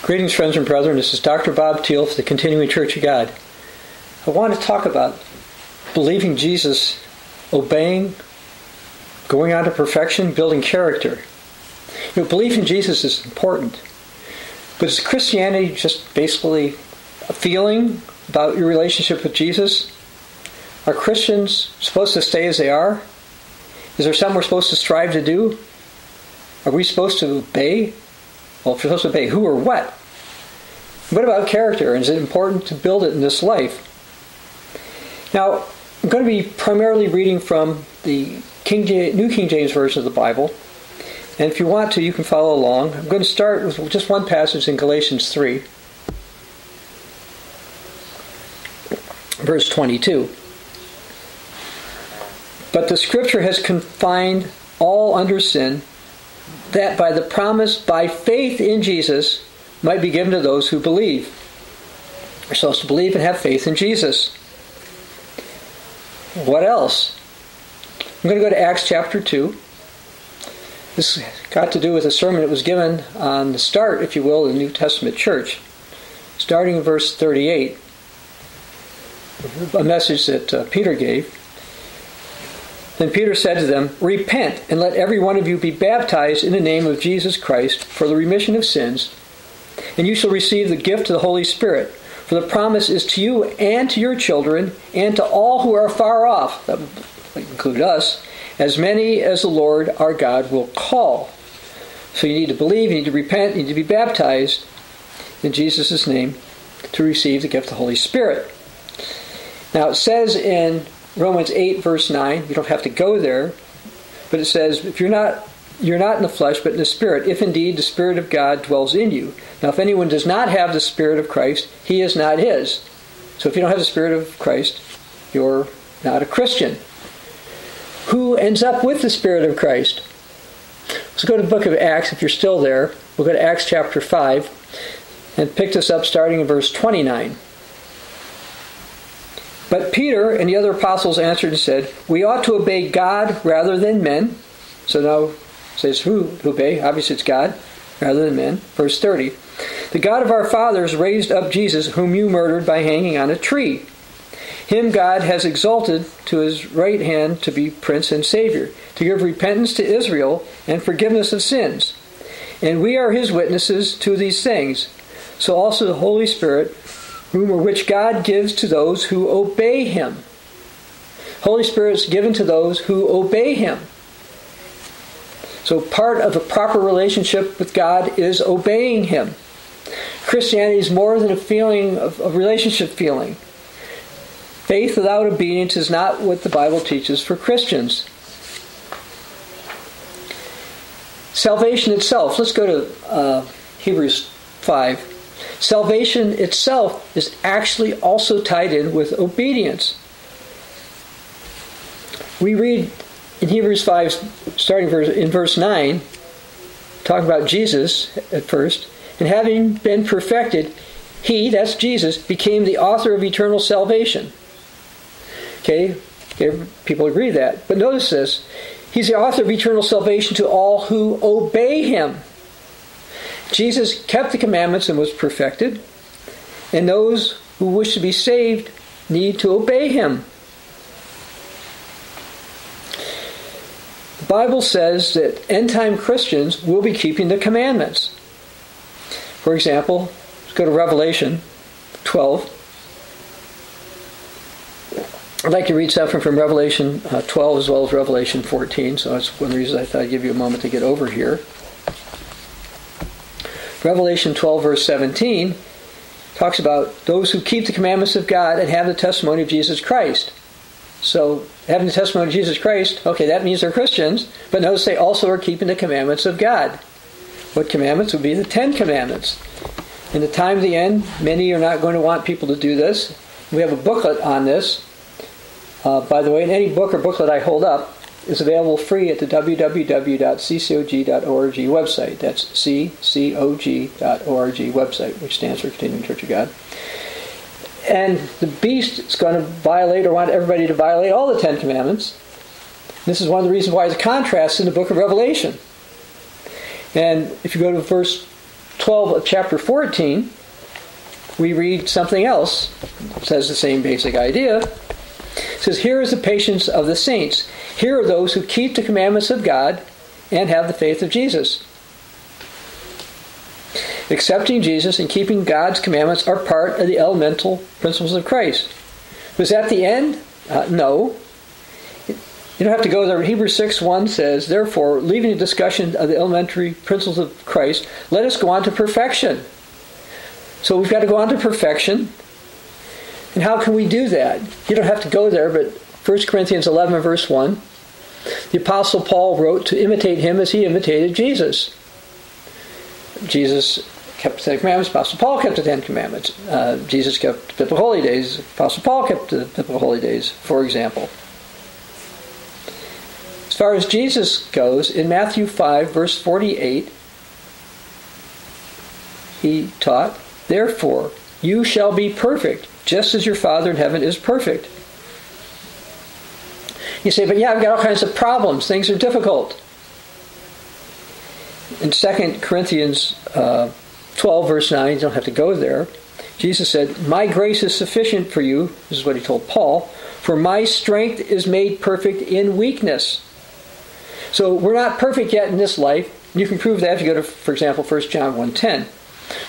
Greetings, friends and brethren. This is Dr. Bob Thiel for the Continuing Church of God. I want to talk about believing Jesus, obeying, going on to perfection, building character. You know, belief in Jesus is important. But is Christianity just basically a feeling about your relationship with Jesus? Are Christians supposed to stay as they are? Is there something we're supposed to strive to do? Are we supposed to obey? Well, if you're supposed to obey who or what? What about character? And is it important to build it in this life? Now, I'm going to be primarily reading from the New King James Version of the Bible. And if you want to, you can follow along. I'm going to start with just one passage in Galatians 3, verse 22. But the Scripture has confined all under sin, that by the promise, by faith in Jesus, might be given to those who believe. We're supposed to believe and have faith in Jesus. What else? I'm going to go to Acts chapter 2. This got to do with a sermon that was given on the start, if you will, of the New Testament church, starting in verse 38, a message that Peter gave. Then Peter said to them, "Repent, and let every one of you be baptized in the name of Jesus Christ for the remission of sins, and you shall receive the gift of the Holy Spirit. For the promise is to you and to your children and to all who are far off," that would include us, "as many as the Lord our God will call." So you need to believe, you need to repent, you need to be baptized in Jesus' name to receive the gift of the Holy Spirit. Now it says in Romans 8, verse 9, you don't have to go there, but it says, if you're not in the flesh, but in the Spirit, if indeed the Spirit of God dwells in you. Now, if anyone does not have the Spirit of Christ, he is not his. So if you don't have the Spirit of Christ, you're not a Christian. Who ends up with the Spirit of Christ? Let's go to the book of Acts, if you're still there. We'll go to Acts chapter 5 and pick this up starting in verse 29. But Peter and the other apostles answered and said, "We ought to obey God rather than men." So now it says who obey? Obviously it's God rather than men. Verse 30. "The God of our fathers raised up Jesus, whom you murdered by hanging on a tree. Him God has exalted to his right hand to be Prince and Savior, to give repentance to Israel and forgiveness of sins. And we are his witnesses to these things. So also the Holy Spirit, whom or which God gives to those who obey him." Holy Spirit is given to those who obey him. So part of a proper relationship with God is obeying him. Christianity is more than a feeling, a relationship feeling. Faith without obedience is not what the Bible teaches for Christians. Salvation itself. Let's go to Hebrews 5. Salvation itself is actually also tied in with obedience. We read in Hebrews 5, starting in verse 9, talking about Jesus at first, "And having been perfected, he," that's Jesus, "became the author of eternal salvation." Okay, people agree with that. But notice this, he's the author of eternal salvation to all who obey him. Jesus kept the commandments and was perfected, and those who wish to be saved need to obey him. The Bible says that end-time Christians will be keeping the commandments. For example, let's go to Revelation 12. I'd like to read something from Revelation 12 as well as Revelation 14, so that's one of the reasons I thought I'd give you a moment to get over here. Revelation 12, verse 17, talks about those who keep the commandments of God and have the testimony of Jesus Christ. So, having the testimony of Jesus Christ, okay, that means they're Christians, but notice they also are keeping the commandments of God. What commandments would be the Ten Commandments? In the time of the end, many are not going to want people to do this. We have a booklet on this. By the way, in any book or booklet I hold up, is available free at the www.ccog.org website. That's ccog.org website, which stands for Continuing Church of God. And the beast is going to violate or want everybody to violate all the Ten Commandments. This is one of the reasons why the contrast in the book of Revelation. And if you go to verse 12 of chapter 14, we read something else. It says the same basic idea. It says, "Here is the patience of the saints. Here are those who keep the commandments of God and have the faith of Jesus." Accepting Jesus and keeping God's commandments are part of the elemental principles of Christ. Was that the end? No. You don't have to go there. Hebrews 6:1 says, "Therefore, leaving the discussion of the elementary principles of Christ, let us go on to perfection." So we've got to go on to perfection. And how can we do that? You don't have to go there, but 1 Corinthians 11, verse 1, the Apostle Paul wrote to imitate him as he imitated Jesus. Jesus kept the Ten Commandments. Apostle Paul kept the Ten Commandments. Jesus kept the biblical holy days. Apostle Paul kept the biblical holy days, for example. As far as Jesus goes, in Matthew 5, verse 48, he taught, "Therefore, you shall be perfect, just as your Father in heaven is perfect." You say, "But yeah, I've got all kinds of problems. Things are difficult." In 2 Corinthians 12, verse 9, you don't have to go there, Jesus said, "My grace is sufficient for you," this is what he told Paul, "for my strength is made perfect in weakness." So we're not perfect yet in this life. You can prove that if you go to, for example, 1 John 1:10.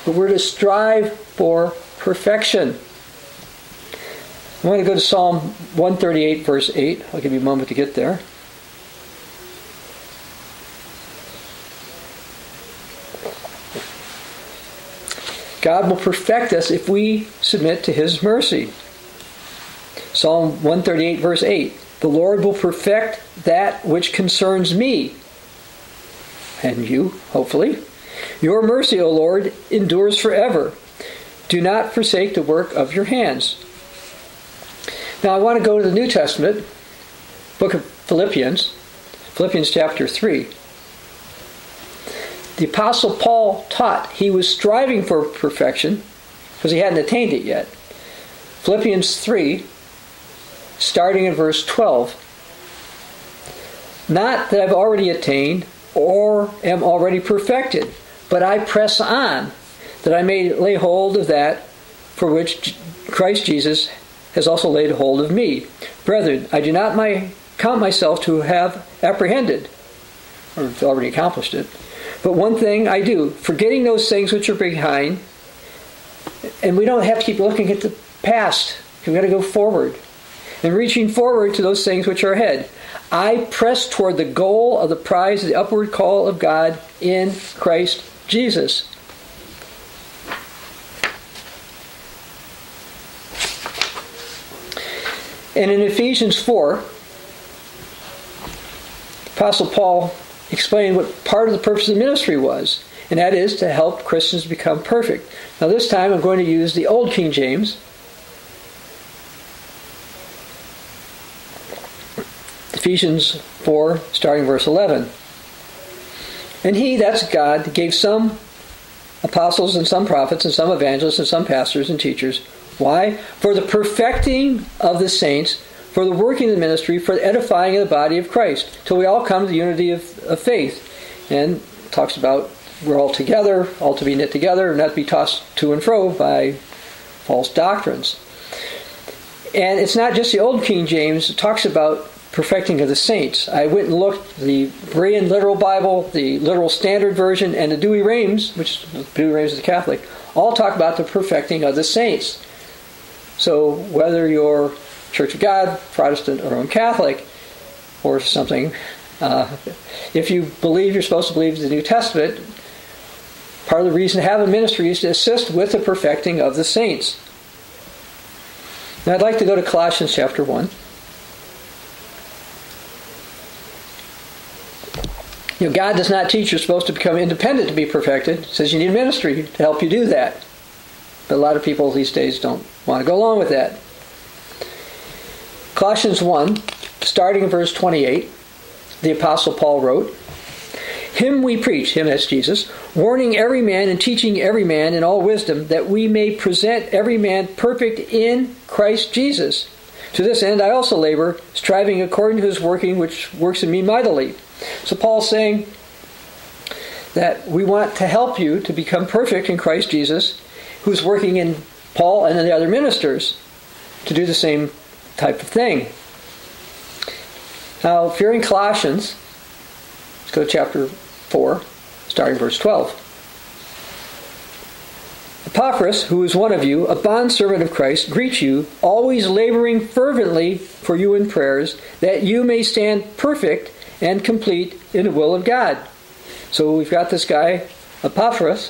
But we're to strive for perfection. I want to go to Psalm 138, verse 8. I'll give you a moment to get there. God will perfect us if we submit to His mercy. Psalm 138, verse 8. "The Lord will perfect that which concerns me," and you, hopefully. "Your mercy, O Lord, endures forever. Do not forsake the work of your hands." Now I want to go to the New Testament, book of Philippians, Philippians chapter 3. The Apostle Paul taught he was striving for perfection because he hadn't attained it yet. Philippians 3, starting in verse 12. "Not that I've already attained or am already perfected, but I press on, that I may lay hold of that for which Christ Jesus has also laid hold of me. Brethren, I do not count myself to have apprehended," or already accomplished it, "but one thing I do, forgetting those things which are behind," and we don't have to keep looking at the past. We've got to go forward. "And reaching forward to those things which are ahead, I press toward the goal of the prize of the upward call of God in Christ Jesus." And in Ephesians 4, Apostle Paul explained what part of the purpose of the ministry was, and that is to help Christians become perfect. Now this time I'm going to use the Old King James. Ephesians 4, starting verse 11. "And he," that's God, "gave some apostles and some prophets and some evangelists and some pastors and teachers." Why? "For the perfecting of the saints, for the working of the ministry, for the edifying of the body of Christ, till we all come to the unity of faith." And talks about we're all together, all to be knit together, and not be tossed to and fro by false doctrines. And it's not just the Old King James. It talks about perfecting of the saints. I went and looked the Berean Literal Bible, the Literal Standard Version, and the Douay-Rheims, which Douay-Rheims is a Catholic, all talk about the perfecting of the saints. So whether you're Church of God, Protestant, or Roman Catholic, or something, if you believe you're supposed to believe the New Testament, part of the reason to have a ministry is to assist with the perfecting of the saints. Now I'd like to go to Colossians chapter 1. You know, God does not teach you're supposed to become independent to be perfected. He says you need ministry to help you do that. But a lot of people these days don't want to go along with that. Colossians 1, starting in verse 28, the Apostle Paul wrote, "Him we preach," him that's Jesus, "warning every man and teaching every man in all wisdom, that we may present every man perfect in Christ Jesus. To this end I also labor, striving according to his working, which works in me mightily." So Paul's saying, that we want to help you to become perfect in Christ Jesus, who's working in Paul and in the other ministers to do the same type of thing. Now, if you're in Colossians, let's go to chapter 4, starting verse 12. Epaphras, who is one of you, a bondservant of Christ, greets you, always laboring fervently for you in prayers, that you may stand perfect and complete in the will of God. So we've got this guy, Epaphras,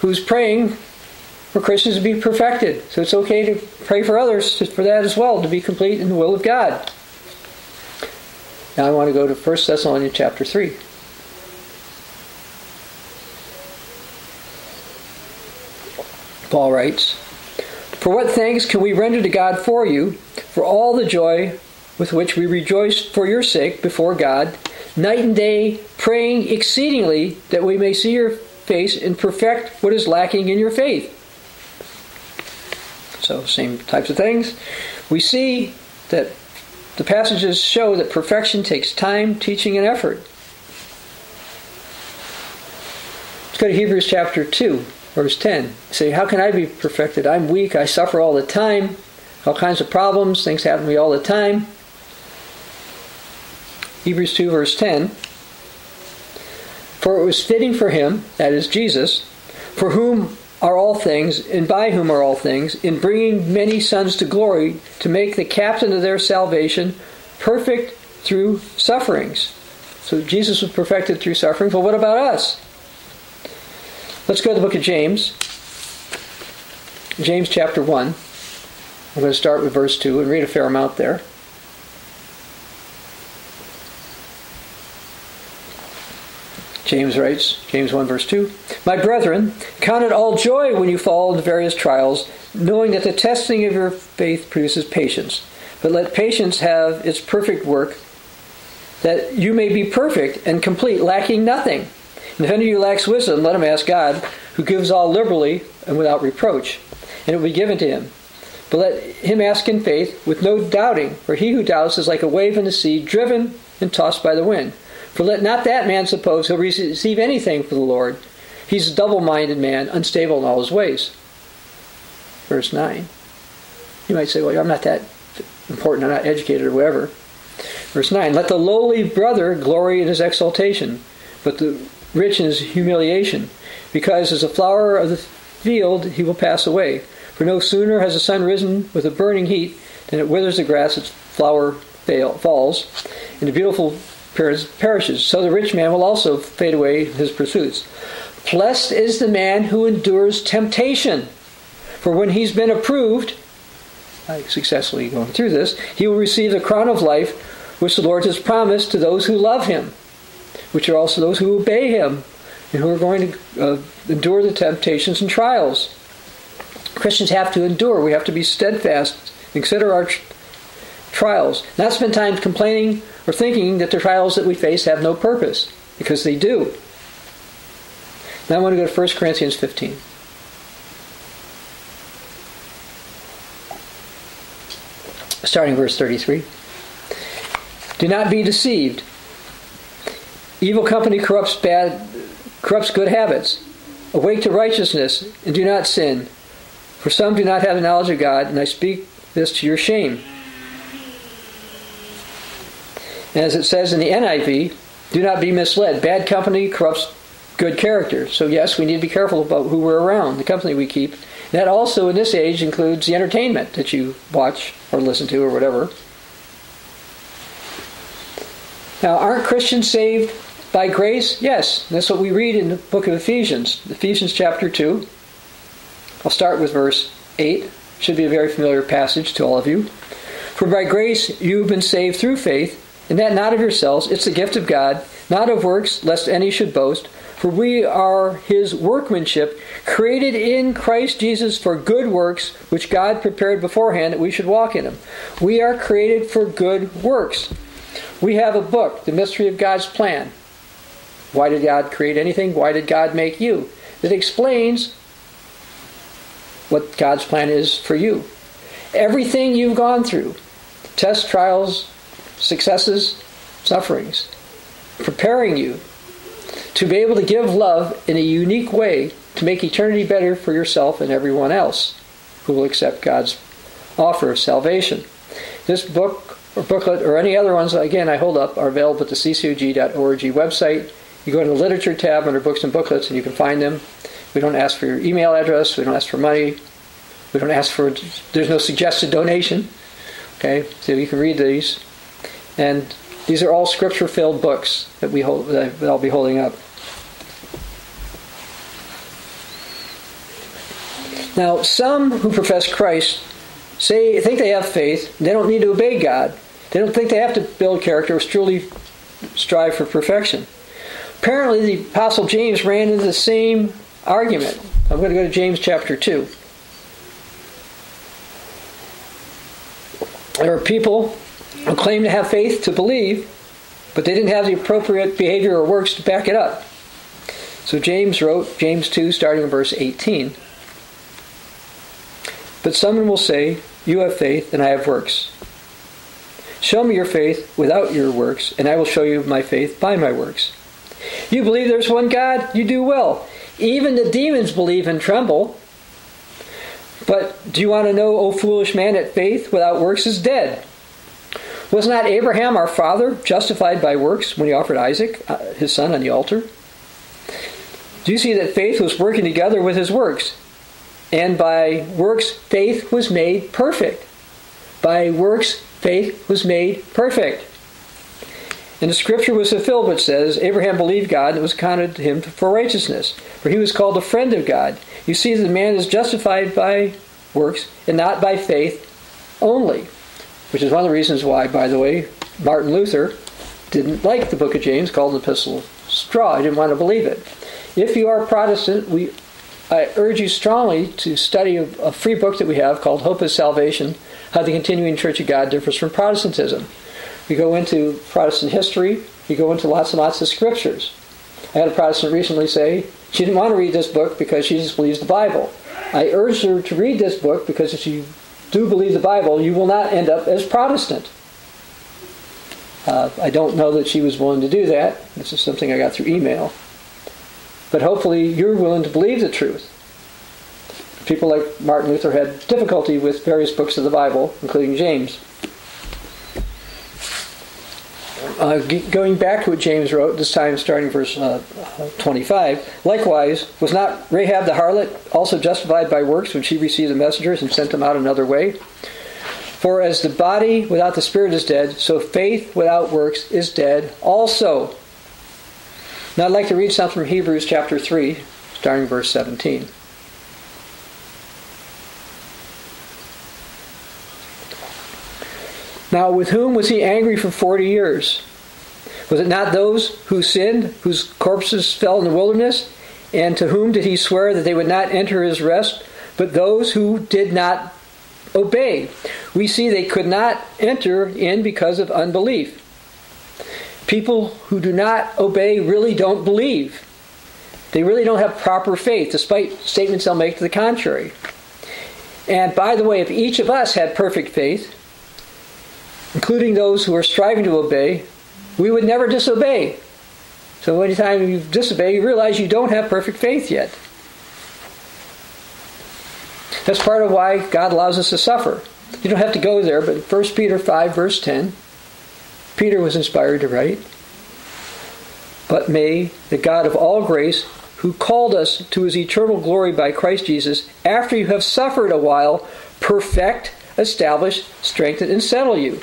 who's praying for Christians to be perfected. So it's okay to pray for others for that as well, to be complete in the will of God. Now I want to go to 1 Thessalonians chapter 3. Paul writes, "For what thanks can we render to God for you, for all the joy with which we rejoice for your sake before God, night and day praying exceedingly that we may see your face and perfect what is lacking in your faith." So, same types of things. We see that the passages show that perfection takes time, teaching, and effort. Let's go to Hebrews chapter 2. Verse 10, say, "How can I be perfected? I'm weak, I suffer all the time, all kinds of problems, things happen to me all the time." Hebrews 2, verse 10, "For it was fitting for him," that is Jesus, "for whom are all things, and by whom are all things, in bringing many sons to glory, to make the captain of their salvation perfect through sufferings." So Jesus was perfected through suffering, but what about us? Let's go to the book of James. James chapter 1. I'm going to start with verse 2 and read a fair amount there. James writes, James 1 verse 2, "My brethren, count it all joy when you fall into various trials, knowing that the testing of your faith produces patience. But let patience have its perfect work, that you may be perfect and complete, lacking nothing. And if any of you lacks wisdom, let him ask God, who gives all liberally and without reproach, and it will be given to him. But let him ask in faith, with no doubting, for he who doubts is like a wave in the sea, driven and tossed by the wind. For let not that man suppose he'll receive anything from the Lord. He's a double-minded man, unstable in all his ways." Verse 9. You might say, "Well, I'm not that important, I'm not educated," or whatever. Verse 9, "Let the lowly brother glory in his exaltation, but the rich in his humiliation, because as a flower of the field he will pass away. For no sooner has the sun risen with a burning heat than it withers the grass, its flower falls, and the beautiful perishes. So the rich man will also fade away in his pursuits. Blessed is the man who endures temptation, for when he's been approved," like successfully going through this, "he will receive the crown of life which the Lord has promised to those who love him," which are also those who obey him and who are going to endure the temptations and trials. Christians have to endure. We have to be steadfast, consider our trials. Not spend time complaining or thinking that the trials that we face have no purpose, because they do. Now I want to go to 1 Corinthians 15. Starting verse 33. "Do not be deceived. Evil company corrupts good habits. Awake to righteousness, and do not sin. For some do not have the knowledge of God, and I speak this to your shame." And as it says in the NIV, "Do not be misled. Bad company corrupts good character." So yes, we need to be careful about who we're around, the company we keep. And that also in this age includes the entertainment that you watch or listen to or whatever. Now, aren't Christians saved by grace? Yes, that's what we read in the book of Ephesians. Ephesians chapter 2. I'll start with verse 8. Should be a very familiar passage to all of you. "For by grace you've been saved through faith, and that not of yourselves. It's the gift of God, not of works, lest any should boast. For we are his workmanship, created in Christ Jesus for good works, which God prepared beforehand that we should walk in them." We are created for good works. We have a book, The Mystery of God's Plan. Why did God create anything? Why did God make you? That explains what God's plan is for you. Everything you've gone through, tests, trials, successes, sufferings, preparing you to be able to give love in a unique way to make eternity better for yourself and everyone else who will accept God's offer of salvation. This book or booklet or any other ones, again, I hold up, are available at the ccog.org website. You go to the literature tab under books and booklets and you can find them. We don't ask for your email address. We don't ask for money. We don't ask for, there's no suggested donation. Okay, so you can read these. And these are all scripture-filled books that we hold, that I'll be holding up. Now, some who profess Christ think they have faith. They don't need to obey God. They don't think they have to build character or truly strive for perfection. Apparently, the Apostle James ran into the same argument. I'm going to go to James chapter 2. There are people who claim to have faith, to believe, but they didn't have the appropriate behavior or works to back it up. So James wrote, James 2, starting in verse 18. But someone will say, "You have faith, and I have works. Show me your faith without your works, and I will show you my faith by my works. You believe there's one God? You do well. Even the demons believe and tremble. But do you want to know, O foolish man, that faith without works is dead? Was not Abraham our father justified by works when he offered Isaac, his son, on the altar? Do you see that faith was working together with his works? And by works, faith was made perfect. By works, faith was made perfect. And the scripture was fulfilled which says, Abraham believed God and it was counted to him for righteousness, for he was called a friend of God. You see that man is justified by works and not by faith only," which is one of the reasons why, by the way, Martin Luther didn't like the book of James, called the Epistle of Straw. He didn't want to believe it. If you are a Protestant, I urge you strongly to study a free book that we have called Hope is Salvation, How the Continuing Church of God Differs from Protestantism. We go into Protestant history. We go into lots and lots of scriptures. I had a Protestant recently say she didn't want to read this book because she just believes the Bible. I urge her to read this book because if you do believe the Bible, you will not end up as Protestant. I don't know that she was willing to do that. This is something I got through email. But hopefully you're willing to believe the truth. People like Martin Luther had difficulty with various books of the Bible, including James. Going back to what James wrote, this time starting verse 25, "Likewise, was not Rahab the harlot also justified by works when she received the messengers and sent them out another way? For as the body without the spirit is dead, so faith without works is dead also." Now I'd like to read something from Hebrews chapter 3, starting verse 17. "Now with whom was he angry for 40 years? Was it not those who sinned, whose corpses fell in the wilderness? And to whom did he swear that they would not enter his rest, but those who did not obey? We see they could not enter in because of unbelief." People who do not obey really don't believe. They really don't have proper faith, despite statements they'll make to the contrary. And by the way, if each of us had perfect faith, including those who are striving to obey, we would never disobey. So anytime you disobey, you realize you don't have perfect faith yet. That's part of why God allows us to suffer. You don't have to go there, but 1 Peter 5, verse 10, Peter was inspired to write, "But may the God of all grace, who called us to his eternal glory by Christ Jesus, after you have suffered a while, perfect, establish, strengthen, and settle you."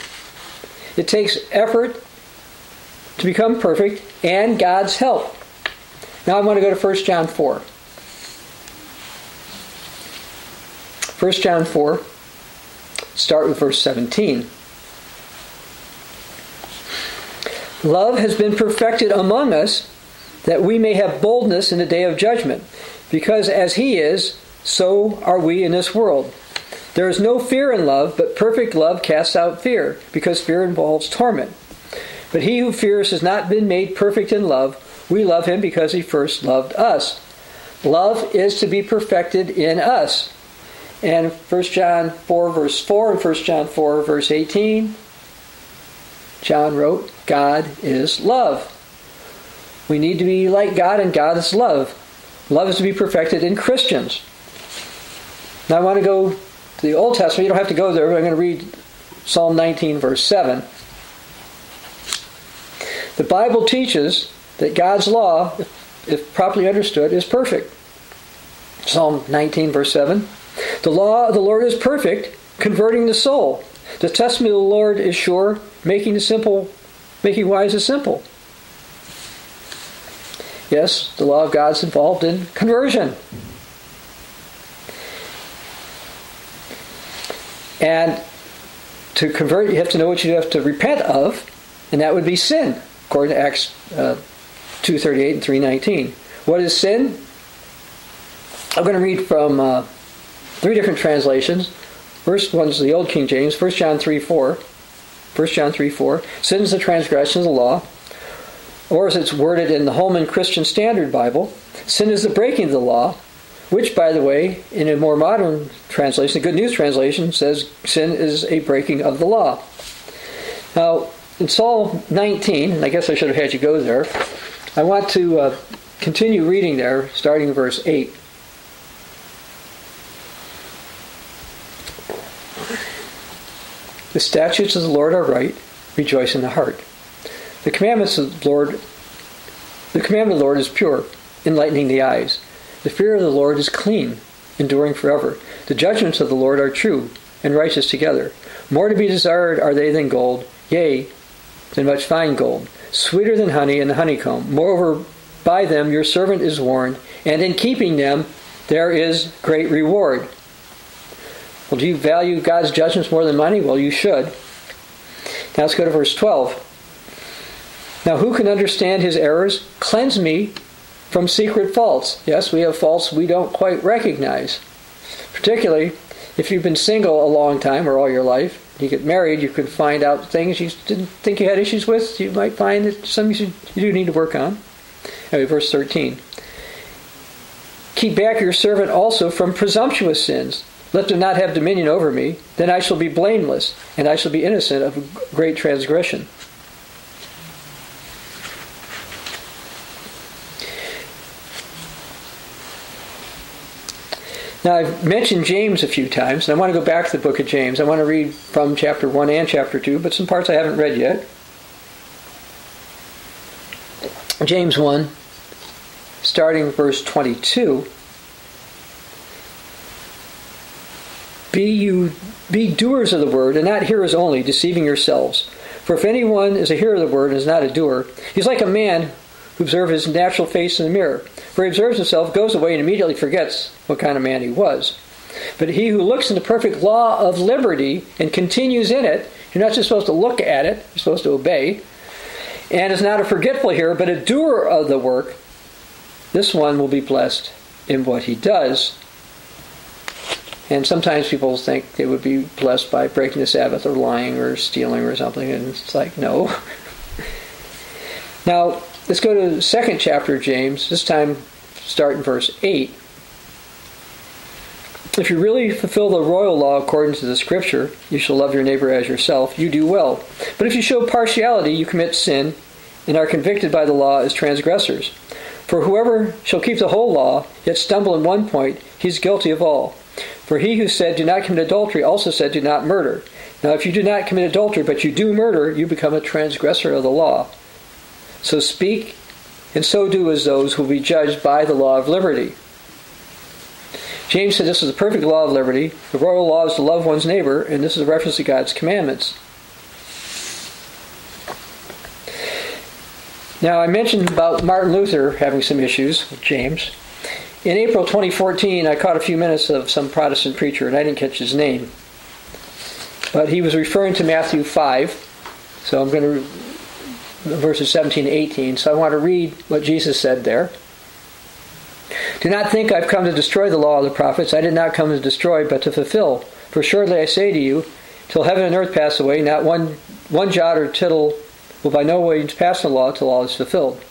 It takes effort to become perfect and God's help. Now I want to go to 1 John 4. 1 John 4, start with verse 17. "Love has been perfected among us, that we may have boldness in the day of judgment, because as he is, so are we in this world. There is no fear in love, but perfect love casts out fear, because fear involves torment. But he who fears has not been made perfect in love. We love him because he first loved us." Love is to be perfected in us. And 1 John 4, verse 4, and 1 John 4, verse 18, John wrote, God is love. We need to be like God, and God is love. Love is to be perfected in Christians. Now I want to go to the Old Testament. You don't have to go there, but I'm going to read Psalm 19, verse 7. The Bible teaches that God's law, if properly understood, is perfect. Psalm 19, verse 7. The law of the Lord is perfect, converting the soul. The testimony of the Lord is sure, making wise the simple. Yes, the law of God is involved in conversion. And to convert, you have to know what you have to repent of, and that would be sin, according to Acts 2:38 and 3:19. What is sin? I'm going to read from three different translations. First one's the Old King James, 1 John 3:4. Sin is the transgression of the law, or as it's worded in the Holman Christian Standard Bible, sin is the breaking of the law, which, by the way, in a more modern translation, the Good News translation says sin is a breaking of the law. Now, in Psalm 19, and I guess I should have had you go there, I want to continue reading there, starting in verse 8. The statutes of the Lord are right, rejoice in the heart. The commandments of the Lord, the commandment of the Lord is pure, enlightening the eyes. The fear of the Lord is clean, enduring forever. The judgments of the Lord are true and righteous together. More to be desired are they than gold, yea, than much fine gold, sweeter than honey and the honeycomb. Moreover, by them your servant is warned, and in keeping them there is great reward. Well, do you value God's judgments more than money? Well, you should. Now let's go to verse 12. Now who can understand his errors? Cleanse me from secret faults. Yes, we have faults we don't quite recognize. Particularly if you've been single a long time or all your life, you get married, you can find out things you didn't think you had issues with. You might find that some you do need to work on. Anyway, verse 13. Keep back your servant also from presumptuous sins. Let them not have dominion over me, then I shall be blameless, and I shall be innocent of great transgression. Now, I've mentioned James a few times, and I want to go back to the book of James. I want to read from chapter 1 and chapter 2, but some parts I haven't read yet. James 1, starting verse 22. Be doers of the word, and not hearers only, deceiving yourselves. For if anyone is a hearer of the word and is not a doer, he's like a man who observes his natural face in the mirror. For he observes himself, goes away, and immediately forgets what kind of man he was. But he who looks in the perfect law of liberty and continues in it, you're not just supposed to look at it, you're supposed to obey, and is not a forgetful hearer, but a doer of the work, this one will be blessed in what he does. And sometimes people think they would be blessed by breaking the Sabbath or lying or stealing or something. And it's like, no. Now, let's go to the second chapter of James. This time, start in verse 8. If you really fulfill the royal law according to the Scripture, you shall love your neighbor as yourself, you do well. But if you show partiality, you commit sin and are convicted by the law as transgressors. For whoever shall keep the whole law, yet stumble in one point, he is guilty of all. For he who said, do not commit adultery, also said, do not murder. Now, if you do not commit adultery, but you do murder, you become a transgressor of the law. So speak, and so do as those who will be judged by the law of liberty. James said this is the perfect law of liberty. The royal law is to love one's neighbor, and this is a reference to God's commandments. Now, I mentioned about Martin Luther having some issues with James. In April 2014, I caught a few minutes of some Protestant preacher, and I didn't catch his name. But he was referring to Matthew 5, so I'm going to verses 17 to 18. So I want to read what Jesus said there. Do not think I've come to destroy the law of the prophets. I did not come to destroy, but to fulfill. For surely I say to you, till heaven and earth pass away, not one jot or tittle will by no means pass the law till all is fulfilled.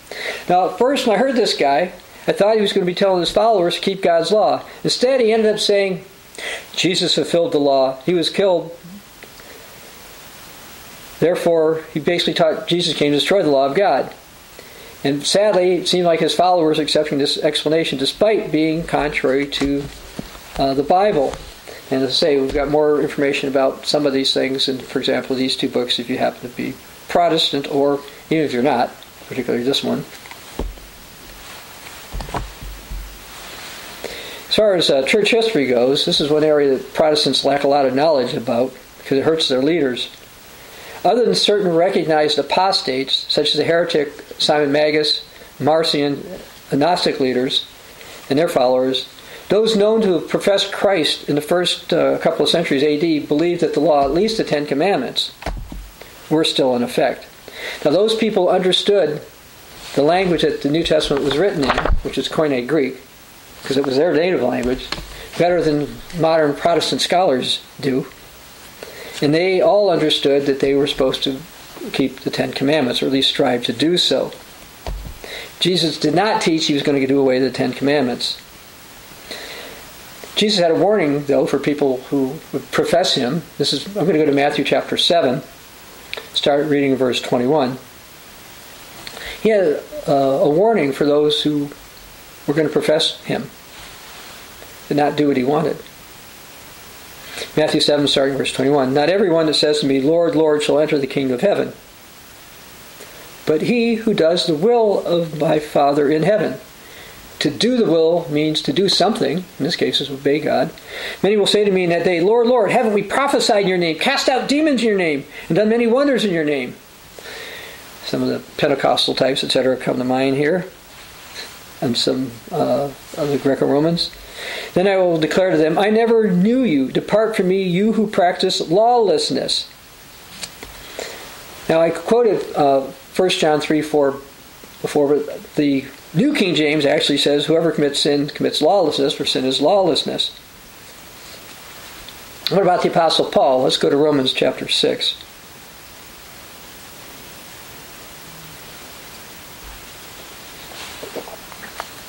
Now, at first, when I heard this guy, I thought he was going to be telling his followers to keep God's law. Instead, he ended up saying, Jesus fulfilled the law. He was killed. Therefore, he basically taught Jesus came to destroy the law of God. And sadly, it seemed like his followers were accepting this explanation despite being contrary to the Bible. And as I say, we've got more information about some of these things, and for example, these two books, if you happen to be Protestant, or even if you're not, particularly this one. As far as church history goes, this is one area that Protestants lack a lot of knowledge about because it hurts their leaders. Other than certain recognized apostates, such as the heretic Simon Magus, Marcion, and Gnostic leaders, and their followers, those known to have professed Christ in the first couple of centuries AD believed that the law, at least the Ten Commandments, were still in effect. Now, those people understood the language that the New Testament was written in, which is Koine Greek, because it was their native language, better than modern Protestant scholars do. And they all understood that they were supposed to keep the Ten Commandments, or at least strive to do so. Jesus did not teach he was going to do away with the Ten Commandments. Jesus had a warning, though, for people who would profess him. I'm going to go to Matthew chapter 7, start reading verse 21. He had a warning for those who were going to profess him and not do what he wanted. Matthew 7, starting verse 21. Not everyone that says to me, Lord, Lord, shall enter the kingdom of heaven, but he who does the will of my Father in heaven. To do the will means to do something. In this case, it's obey God. Many will say to me in that day, Lord, Lord, haven't we prophesied in your name, cast out demons in your name, and done many wonders in your name? Some of the Pentecostal types, etc., come to mind here, and some of the Greco-Romans. Then I will declare to them, I never knew you. Depart from me, you who practice lawlessness. Now, I quoted 1 John 3:4 before, but the New King James actually says, whoever commits sin commits lawlessness, for sin is lawlessness. What about the Apostle Paul? Let's go to Romans chapter 6.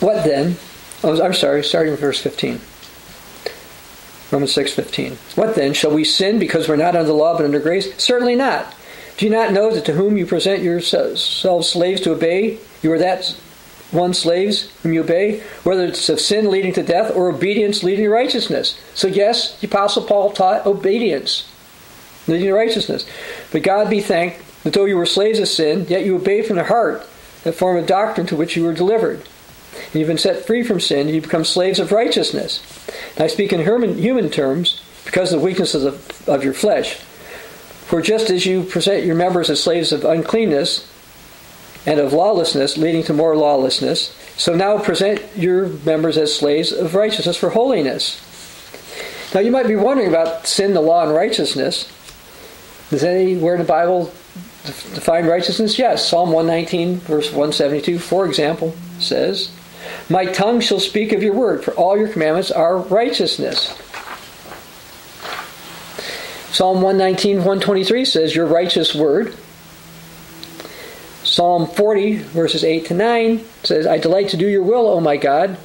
What then? I'm sorry, starting with verse 15. Romans 6:15. What then? Shall we sin because we're not under the law but under grace? Certainly not. Do you not know that to whom you present yourselves slaves to obey, you are that one slaves whom you obey, whether it's of sin leading to death or obedience leading to righteousness? So yes, the Apostle Paul taught obedience leading to righteousness. But God be thanked that though you were slaves of sin, yet you obeyed from the heart that form of doctrine to which you were delivered. And you've been set free from sin, and you become slaves of righteousness. And I speak in human terms because of the weakness of your flesh. For just as you present your members as slaves of uncleanness, and of lawlessness leading to more lawlessness, so now present your members as slaves of righteousness for holiness. Now you might be wondering about sin, the law, and righteousness. Does anywhere in the Bible define righteousness? Yes, Psalm 119, verse 172, for example, says, my tongue shall speak of your word, for all your commandments are righteousness. Psalm 119, 123 says, your righteous word. Psalm 40, verses 8 to 9 says, I delight to do your will, O my God,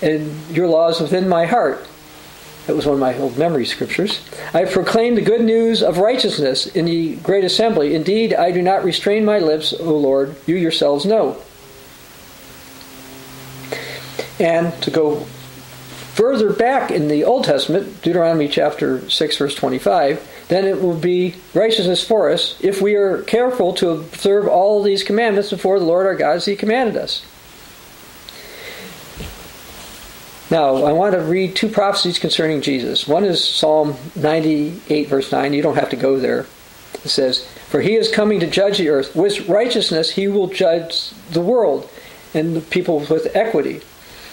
and your law is within my heart. That was one of my old memory scriptures. I have proclaimed the good news of righteousness in the great assembly. Indeed, I do not restrain my lips, O Lord, you yourselves know. And to go further back in the Old Testament, Deuteronomy chapter 6, verse 25, then it will be righteousness for us if we are careful to observe all these commandments before the Lord our God as he commanded us. Now, I want to read two prophecies concerning Jesus. One is Psalm 98, verse 9. You don't have to go there. It says, for he is coming to judge the earth. With righteousness he will judge the world and the people with equity.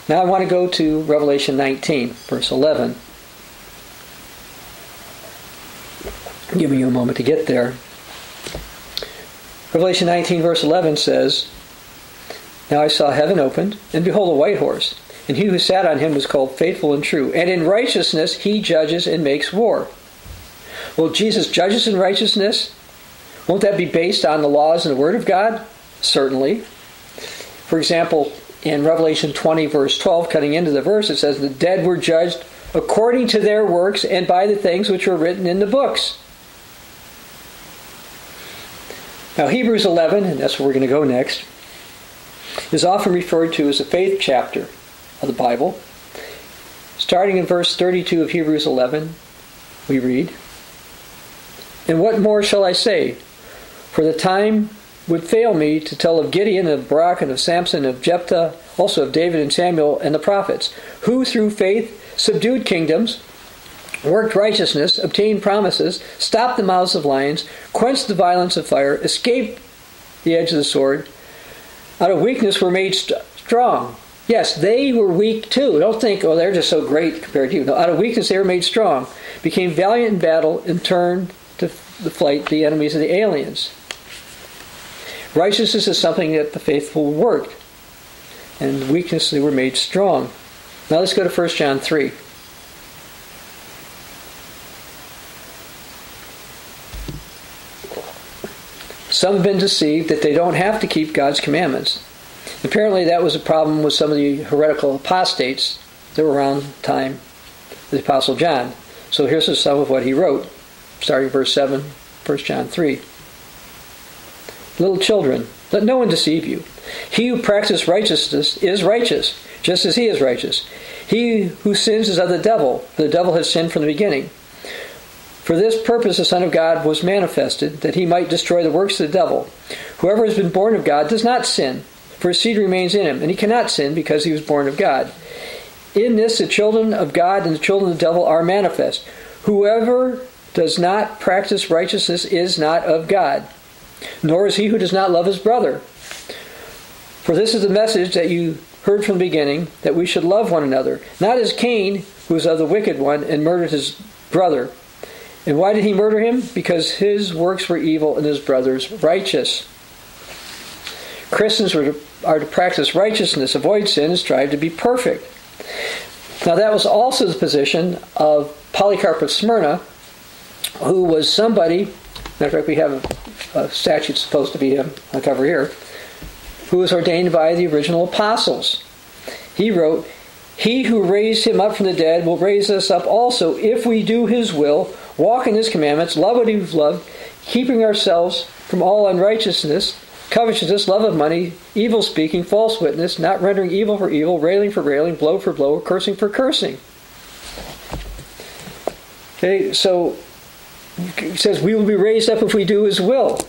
Now I want to go to Revelation 19, verse 11. I'm giving you a moment to get there. Revelation 19, verse 11 says, now I saw heaven opened, and behold a white horse, and he who sat on him was called Faithful and True, and in righteousness he judges and makes war. Well, Jesus judges in righteousness. Won't that be based on the laws and the Word of God? Certainly. For example, in Revelation 20, verse 12, cutting into the verse, it says, the dead were judged according to their works and by the things which were written in the books. Now Hebrews 11, and that's where we're going to go next, is often referred to as the faith chapter of the Bible. Starting in verse 32 of Hebrews 11, we read, "And what more shall I say? For the time would fail me to tell of Gideon, and of Barak, and of Samson, and of Jephthah, also of David and Samuel, and the prophets, who through faith subdued kingdoms, worked righteousness, obtained promises, stopped the mouths of lions, quenched the violence of fire, escaped the edge of the sword. Out of weakness were made strong." Yes, they were weak too. Don't think, oh, they're just so great compared to you. No, out of weakness they were made strong, became valiant in battle, and turned to flight the enemies of the aliens. Righteousness is something that the faithful worked, and weakness they were made strong. Now let's go to 1 John 3. Some have been deceived that they don't have to keep God's commandments. Apparently that was a problem with some of the heretical apostates that were around the time of the Apostle John. So here's some of what he wrote, starting verse 7, 1 John 3. "Little children, let no one deceive you. He who practices righteousness is righteous, just as he is righteous. He who sins is of the devil, for the devil has sinned from the beginning. For this purpose the Son of God was manifested, that he might destroy the works of the devil. Whoever has been born of God does not sin, for his seed remains in him, and he cannot sin because he was born of God. In this the children of God and the children of the devil are manifest. Whoever does not practice righteousness is not of God, nor is he who does not love his brother. For this is the message that you heard from the beginning, that we should love one another, not as Cain, who was of the wicked one, and murdered his brother. And why did he murder him? Because his works were evil and his brother's righteous. Christians are to practice righteousness, avoid sin, and strive to be perfect." Now that was also the position of Polycarp of Smyrna, who was somebody, matter of fact we have a statue supposed to be him on the cover here, who was ordained by the original apostles. He wrote, "He who raised him up from the dead will raise us up also if we do his will, walk in his commandments, love what we've loved, keeping ourselves from all unrighteousness, covetousness, love of money, evil speaking, false witness, not rendering evil for evil, railing for railing, blow for blow, cursing for cursing." Okay, so it says we will be raised up if we do his will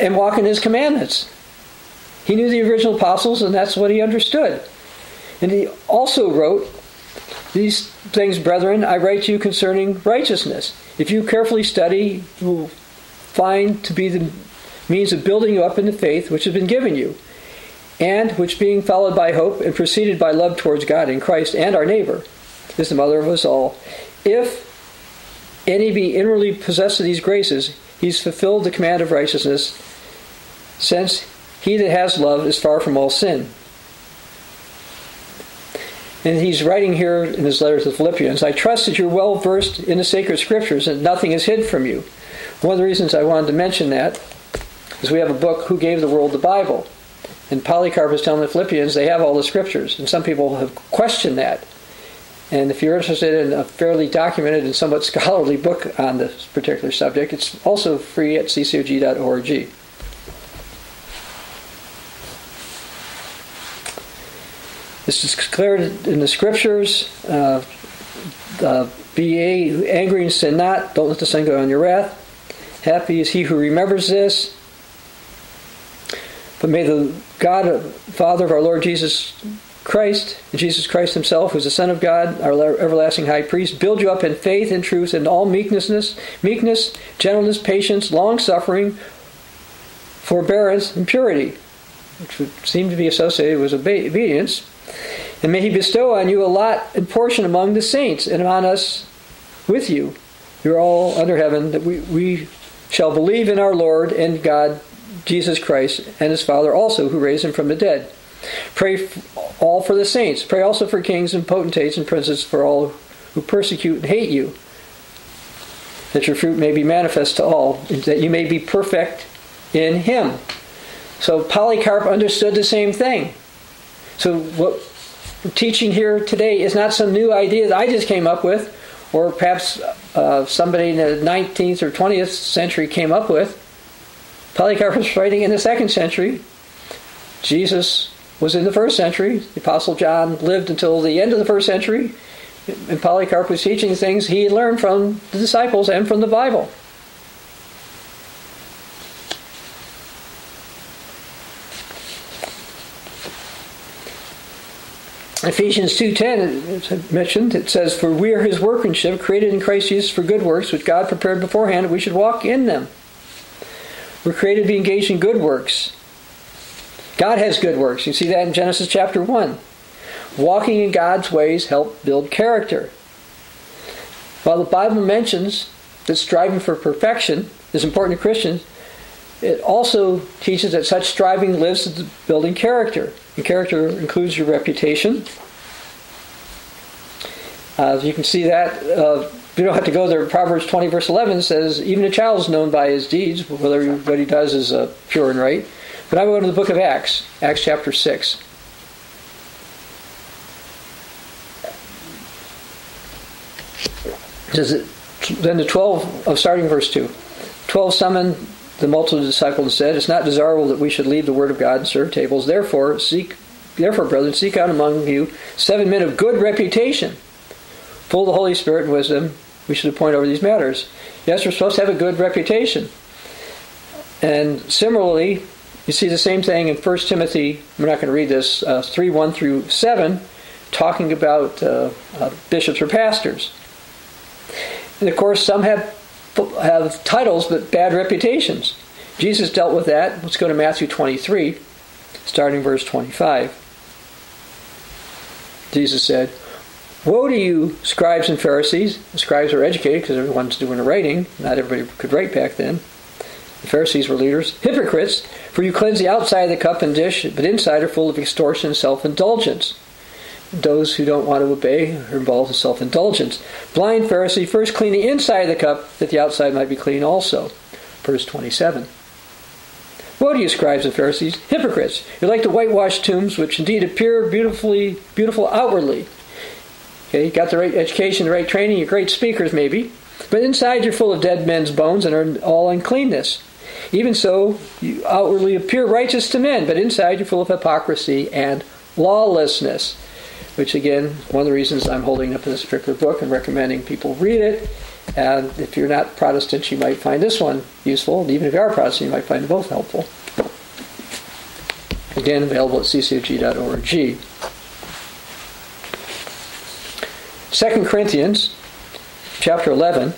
and walk in his commandments. He knew the original apostles, and that's what he understood. And he also wrote, "These things, brethren, I write to you concerning righteousness. If you carefully study, you will find to be the means of building you up in the faith which has been given you, and which being followed by hope and preceded by love towards God in Christ and our neighbor is the mother of us all. If any be inwardly possessed of these graces, he's fulfilled the command of righteousness, since he that has love is far from all sin." And he's writing here in his letter to the Philippians, "I trust that you're well versed in the sacred scriptures and nothing is hid from you." One of the reasons I wanted to mention that is we have a book, Who Gave the World the Bible? And Polycarp is telling the Philippians they have all the scriptures, and some people have questioned that. And if you're interested in a fairly documented and somewhat scholarly book on this particular subject, it's also free at ccog.org. This is declared in the scriptures. Be angry and sin not. Don't let the sun go down on your wrath. Happy is he who remembers this. But may the God, Father of our Lord Jesus Christ, and Jesus Christ himself, who is the Son of God, our everlasting high priest, build you up in faith and truth and all meekness, gentleness, patience, long-suffering, forbearance, and purity, which would seem to be associated with obedience. And may he bestow on you a lot and portion among the saints, and on us with you. You are all under heaven, that we shall believe in our Lord and God, Jesus Christ, and his Father also, who raised him from the dead. Pray all for the saints. Pray also for kings and potentates and princes, for all who persecute and hate you, that your fruit may be manifest to all, that you may be perfect in him." So Polycarp understood the same thing. So what we're teaching here today is not some new idea that I just came up with, or perhaps somebody in the 19th or 20th century came up with. Polycarp was writing in the 2nd century. Jesus was in the 1st century. The Apostle John lived until the end of the 1st century. And Polycarp was teaching things he learned from the disciples and from the Bible. Ephesians 2:10, as I mentioned, it says, "For we are his workmanship, created in Christ Jesus for good works, which God prepared beforehand, that we should walk in them." We're created to be engaged in good works. God has good works. You see that in Genesis chapter 1. Walking in God's ways help build character. While the Bible mentions that striving for perfection is important to Christians, it also teaches that such striving lives to building character. And character includes your reputation. You can see that. You don't have to go there. Proverbs 20 verse 11 says, "Even a child is known by his deeds," whether what he does is pure and right. But I go to the book of Acts, Acts chapter 6. It says, then the 12, starting verse 2, 12 summoned the multitude of the disciples and said, "It's not desirable that we should leave the word of God and serve tables. Therefore, brethren, seek out among you 7 men of good reputation, full of the Holy Spirit and wisdom. We should appoint over these matters." Yes, we're supposed to have a good reputation. And similarly, you see the same thing in 1 Timothy, we're not going to read this, 3:1 through 7, talking about bishops or pastors. And of course, some have titles but bad reputations. Jesus dealt with that. Let's go to Matthew 23, starting verse 25. Jesus said, "Woe to you, scribes and Pharisees." The scribes were educated because everyone's doing the writing. Not everybody could write back then. The Pharisees were leaders. "Hypocrites, for you cleanse the outside of the cup and dish, but inside are full of extortion and self-indulgence." Those who don't want to obey are involved in self-indulgence. "Blind Pharisee, first clean the inside of the cup, that the outside might be clean also." Verse 27. "Woe to you, scribes and Pharisees, hypocrites! You're like the whitewashed tombs, which indeed appear beautiful outwardly." Okay, you got the right education, the right training, you're great speakers maybe, but inside you're full of dead men's bones and are all uncleanness. "Even so, you outwardly appear righteous to men, but inside you're full of hypocrisy and lawlessness." Which again, one of the reasons I'm holding up this particular book and recommending people read it. And if you're not Protestant, you might find this one useful. And even if you are Protestant, you might find them both helpful. Again, available at ccog.org. 2 Corinthians chapter 11.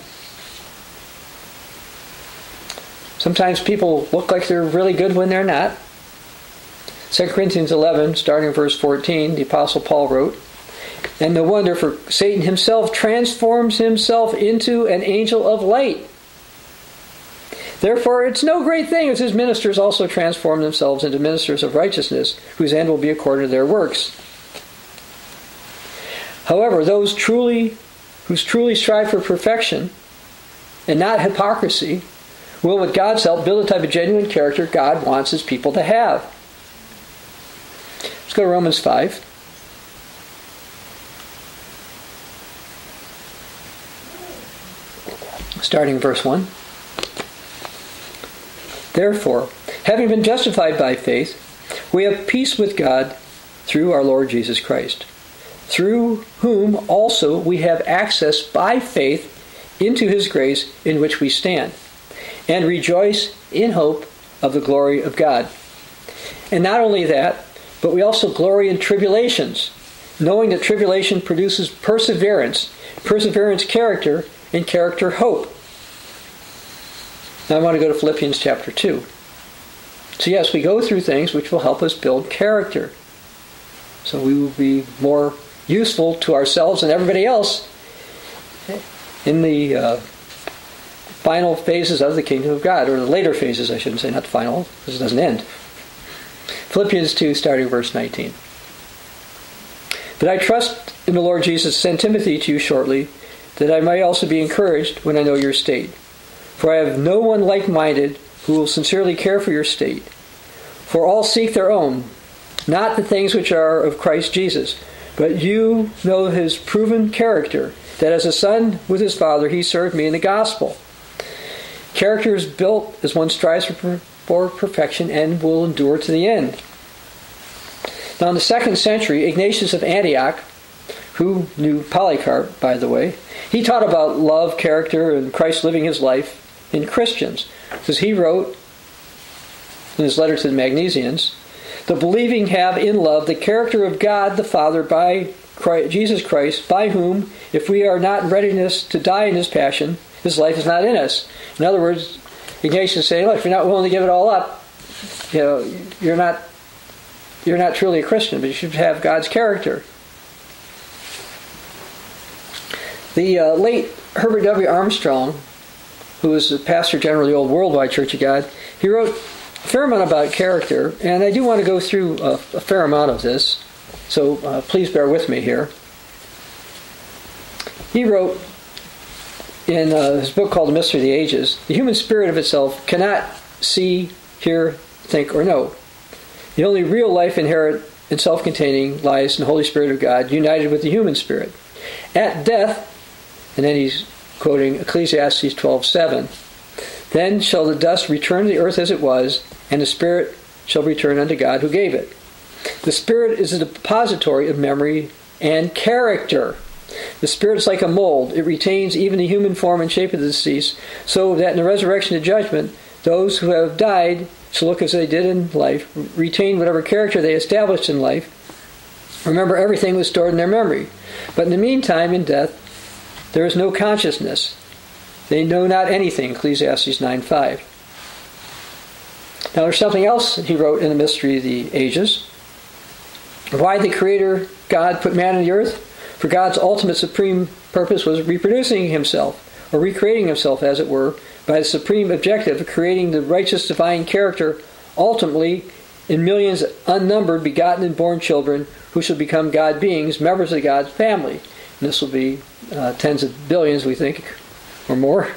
Sometimes people look like they're really good when they're not. 2 Corinthians 11, starting verse 14, the Apostle Paul wrote, "And no wonder, for Satan himself transforms himself into an angel of light. Therefore, it's no great thing if his ministers also transform themselves into ministers of righteousness, whose end will be according to their works. However, those who truly strive for perfection and not hypocrisy will, with God's help, build the type of genuine character God wants his people to have." Let's go to Romans 5, starting verse 1. "Therefore, having been justified by faith, we have peace with God through our Lord Jesus Christ, through whom also we have access by faith into his grace in which we stand, and rejoice in hope of the glory of God. And not only that, but we also glory in tribulations, knowing that tribulation produces perseverance, perseverance character, and character hope." Now I want to go to Philippians chapter 2. So yes, we go through things which will help us build character. So we will be more useful to ourselves and everybody else in the final phases of the kingdom of God, or the later phases, I shouldn't say, not the final, because it doesn't end. Philippians 2, starting verse 19. "But I trust in the Lord Jesus to send Timothy to you shortly, that I may also be encouraged when I know your state. For I have no one like-minded who will sincerely care for your state. For all seek their own, not the things which are of Christ Jesus. But you know his proven character, that as a son with his father, he served me in the gospel. Character is built as one strives for perfection and will endure to the end. Now, in the 2nd century, Ignatius of Antioch, who knew Polycarp, by the way, he taught about love, character, and Christ living his life in Christians. Because he wrote in his letter to the Magnesians, the believing have in love the character of God the Father by Christ, Jesus Christ, by whom, if we are not in readiness to die in his passion, his life is not in us. In other words, Ignatius is saying, look, if you're not willing to give it all up, you know, you're not truly a Christian, but you should have God's character. The late Herbert W. Armstrong, who was the pastor general of the old Worldwide Church of God, he wrote a fair amount about character, and I do want to go through a fair amount of this, so please bear with me here. He wrote in his book called The Mystery of the Ages, the human spirit of itself cannot see, hear, think, or know. The only real life inherent and self-containing lies in the Holy Spirit of God, united with the human spirit. At death, and then he's quoting Ecclesiastes 12:7, then shall the dust return to the earth as it was, and the spirit shall return unto God who gave it. The spirit is a depository of memory and character. The spirit is like a mold. It retains even the human form and shape of the deceased, so that in the resurrection of judgment, those who have died shall look as they did in life, retain whatever character they established in life, remember everything was stored in their memory. But in the meantime, in death, there is no consciousness. They know not anything, Ecclesiastes 9:5. Now there's something else he wrote in The Mystery of the Ages. Why the Creator God put man on the earth? For God's ultimate supreme purpose was reproducing himself, or recreating himself, as it were, by the supreme objective of creating the righteous divine character, ultimately in millions unnumbered begotten and born children who shall become God beings, members of God's family. And this will be tens of billions, we think, or more.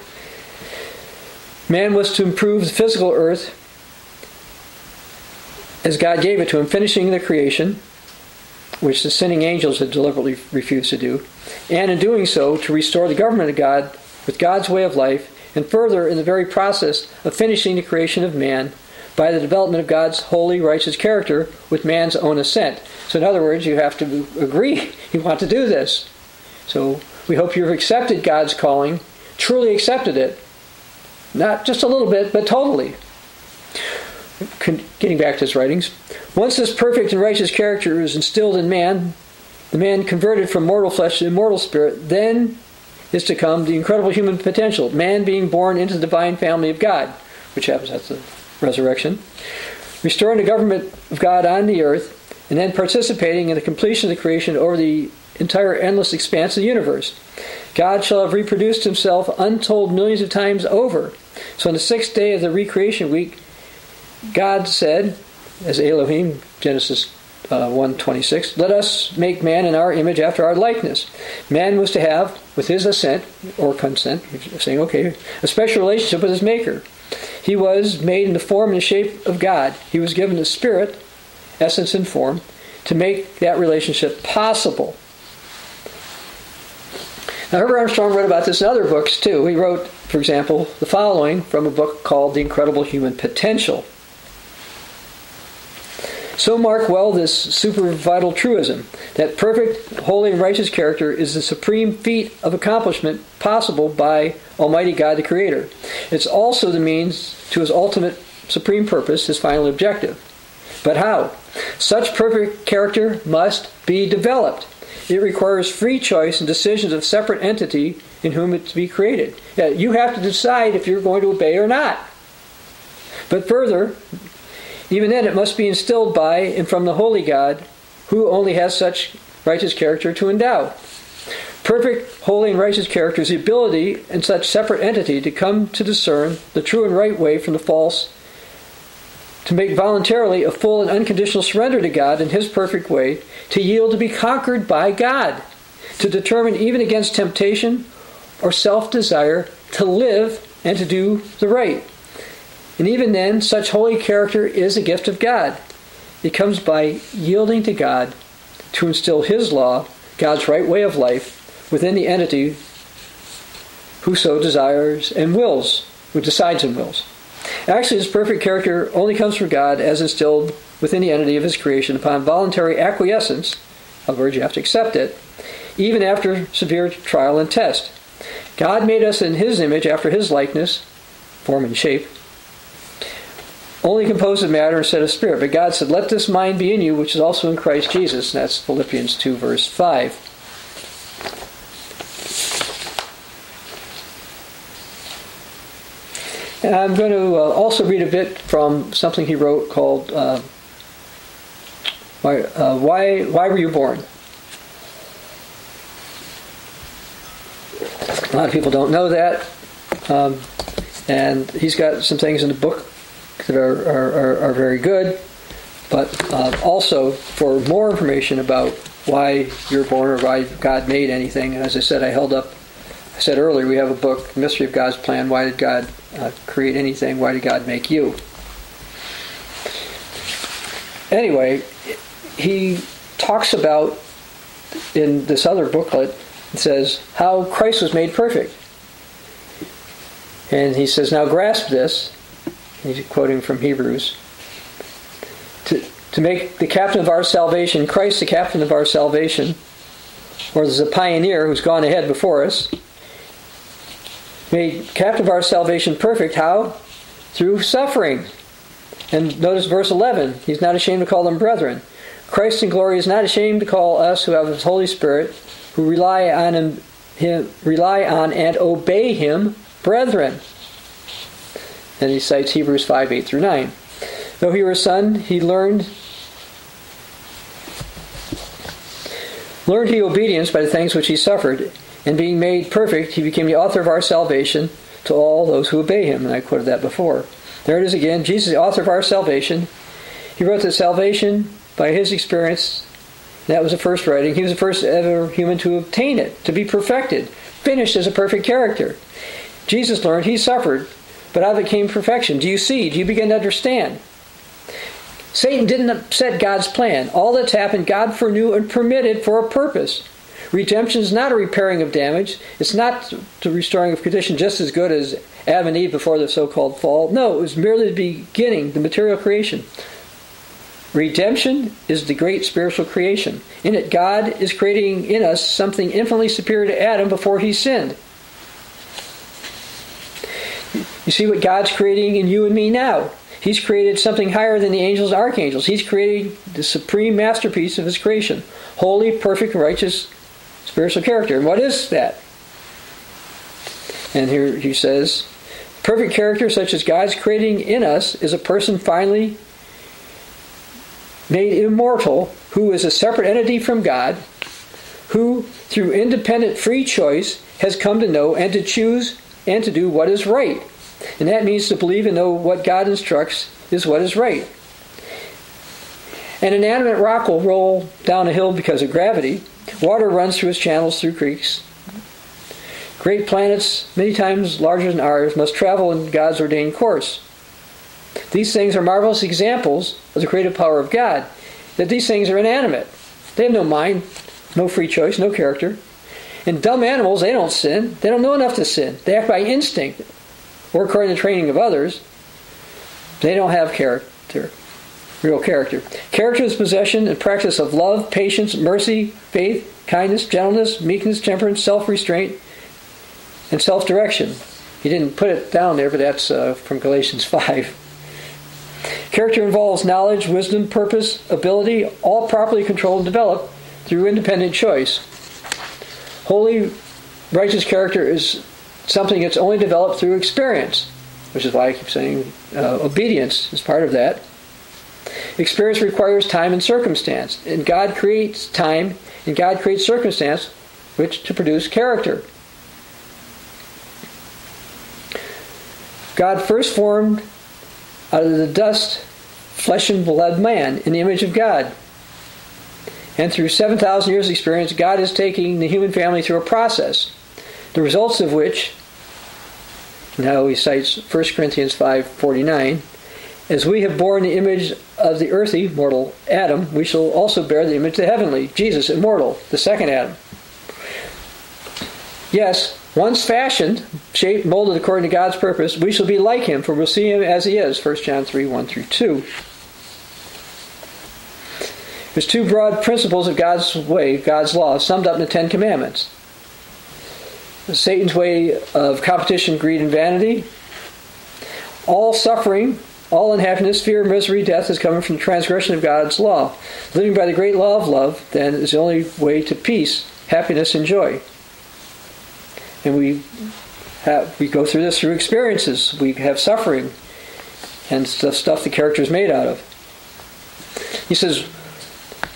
Man was to improve the physical earth as God gave it to him, finishing the creation, which the sinning angels had deliberately refused to do, and in doing so, to restore the government of God with God's way of life, and further, in the very process of finishing the creation of man, by the development of God's holy, righteous character with man's own assent. So in other words, you have to agree you want to do this. So we hope you've accepted God's calling, truly accepted it. Not just a little bit, but totally. Getting back to his writings. Once this perfect and righteous character is instilled in man, the man converted from mortal flesh to immortal spirit, then is to come the incredible human potential, man being born into the divine family of God, which happens at the resurrection, restoring the government of God on the earth, and then participating in the completion of the creation over the entire endless expanse of the universe. God shall have reproduced himself untold millions of times over. So on the 6th day of the recreation week, God said, as Elohim, Genesis 1:26, let us make man in our image after our likeness. Man was to have, with his assent, or consent, saying, okay, a special relationship with his maker. He was made in the form and shape of God. He was given the spirit, essence and form, to make that relationship possible. Now, Herbert Armstrong wrote about this in other books, too. He wrote, for example, the following from a book called The Incredible Human Potential. So mark well this super vital truism, that perfect, holy, and righteous character is the supreme feat of accomplishment possible by Almighty God the Creator. It's also the means to his ultimate supreme purpose, his final objective. But how? Such perfect character must be developed. It requires free choice and decisions of separate entity in whom it's to be created. You have to decide if you're going to obey or not. But further, even then, it must be instilled by and from the Holy God, who only has such righteous character to endow. Perfect, holy, and righteous character is the ability in such separate entity to come to discern the true and right way from the false, to make voluntarily a full and unconditional surrender to God in his perfect way, to yield to be conquered by God, to determine even against temptation or self-desire to live and to do the right. And even then, such holy character is a gift of God. It comes by yielding to God to instill his law, God's right way of life, within the entity who so desires and wills, who decides and wills. Actually, his perfect character only comes from God as instilled within the entity of his creation upon voluntary acquiescence, a word you have to accept it, even after severe trial and test. God made us in his image after his likeness, form and shape, only composed of matter instead of spirit. But God said, let this mind be in you, which is also in Christ Jesus. And that's Philippians 2, verse 5. And I'm going to also read a bit from something he wrote called Why Were You Born? A lot of people don't know that. And he's got some things in the book that are very good, but also for more information about why you're born or why God made anything. And as I said, I said earlier, we have a book, Mystery of God's Plan. Why did God create anything? Why did God make you? Anyway, he talks about, in this other booklet, it says, how Christ was made perfect. And he says, now grasp this. He's quoting from Hebrews. To make the captain of our salvation, Christ the captain of our salvation, or as a pioneer who's gone ahead before us, made captain of our salvation perfect. How? Through suffering. And notice verse 11. He's not ashamed to call them brethren. Christ in glory is not ashamed to call us who have his Holy Spirit, who rely on and obey him, brethren. And he cites Hebrews 5, 8 through 9. Though he were a son, he learned he obedience by the things which he suffered. And being made perfect, he became the author of our salvation to all those who obey him. And I quoted that before. There it is again. Jesus, the author of our salvation. He wrote that salvation by his experience. That was the first writing. He was the first ever human to obtain it, to be perfected, finished as a perfect character. Jesus learned. He suffered. But out of it came perfection. Do you see? Do you begin to understand? Satan didn't upset God's plan. All that's happened, God foreknew and permitted for a purpose. Redemption is not a repairing of damage. It's not the restoring of condition just as good as Adam and Eve before the so-called fall. No, it was merely the beginning, the material creation. Redemption is the great spiritual creation. In it, God is creating in us something infinitely superior to Adam before he sinned. You see what God's creating in you and me now. He's created something higher than the angels and archangels. He's created the supreme masterpiece of his creation. Holy, perfect, righteous, spiritual character. And what is that? And here he says, perfect character such as God's creating in us is a person finally made immortal, who is a separate entity from God, who through independent free choice has come to know and to choose and to do what is right. And that means to believe and know what God instructs is what is right. An inanimate rock will roll down a hill because of gravity. Water runs through its channels through creeks. Great planets, many times larger than ours, must travel in God's ordained course. These things are marvelous examples of the creative power of God, that these things are inanimate. They have no mind, no free choice, no character. And dumb animals, they don't sin. They don't know enough to sin. They act by instinct or according to the training of others. They don't have character, real character. Character is possession and practice of love, patience, mercy, faith, kindness, gentleness, meekness, temperance, self-restraint, and self-direction. He didn't put it down there, but that's from Galatians 5. Character involves knowledge, wisdom, purpose, ability, all properly controlled and developed through independent choice. Holy, righteous character is something that's only developed through experience, which is why I keep saying obedience is part of that. Experience requires time and circumstance, and God creates time, and God creates circumstance, which to produce character. God first formed out of the dust, flesh and blood man, in the image of God. And through 7,000 years of experience, God is taking the human family through a process, the results of which, now he cites 1 Corinthians 5:49, As we have borne the image of the earthy, mortal Adam, we shall also bear the image of the heavenly, Jesus, immortal, the second Adam. Yes, once fashioned, shaped, molded according to God's purpose, we shall be like him, for we'll see him as he is. 1 John 3, 1 through 2. There's two broad principles of God's way, God's law, summed up in the Ten Commandments. Satan's way of competition, greed, and vanity. All suffering, all unhappiness, fear, misery, death is coming from the transgression of God's law. Living by the great law of love, then, is the only way to peace, happiness, and joy. And we go through this through experiences. We have suffering and stuff the character is made out of. He says,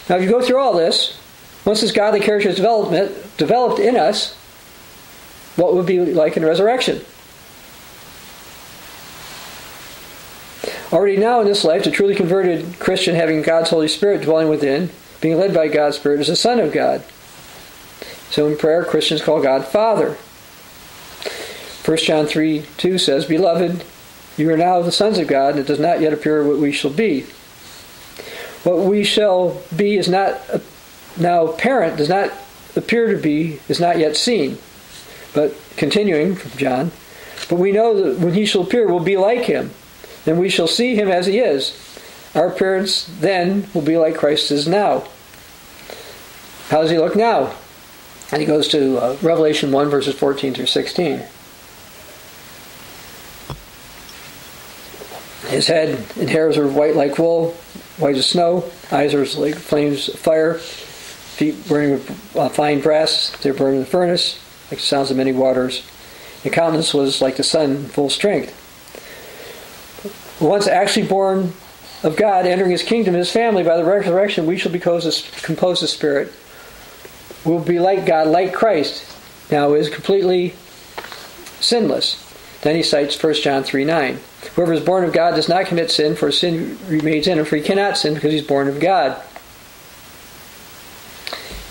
now if you go through all this, once this godly character is developed in us, what would be like in resurrection? Already now in this life, the truly converted Christian, having God's Holy Spirit dwelling within, being led by God's Spirit, is the Son of God. So in prayer, Christians call God Father. 1 John 3, 2 says, Beloved, you are now the sons of God, and it does not yet appear what we shall be. What we shall be is not now apparent, does not appear to be, is not yet seen. But continuing from John, but we know that when he shall appear, we'll be like him, and we shall see him as he is. Our appearance then will be like Christ is now. How does he look now? And he goes to Revelation 1, verses 14 through 16. His head and hairs are white like wool, white as snow. Eyes are like flames of fire. Feet burning with fine brass. They're burned in the furnace, like the sounds of many waters. The countenance was like the sun, full strength. Once actually born of God, entering his kingdom, his family, by the resurrection, we shall be composed of spirit. We'll be like God, like Christ, now is completely sinless. Then he cites 1 John 3, 9. Whoever is born of God does not commit sin, for sin remains in him, for he cannot sin because he's born of God.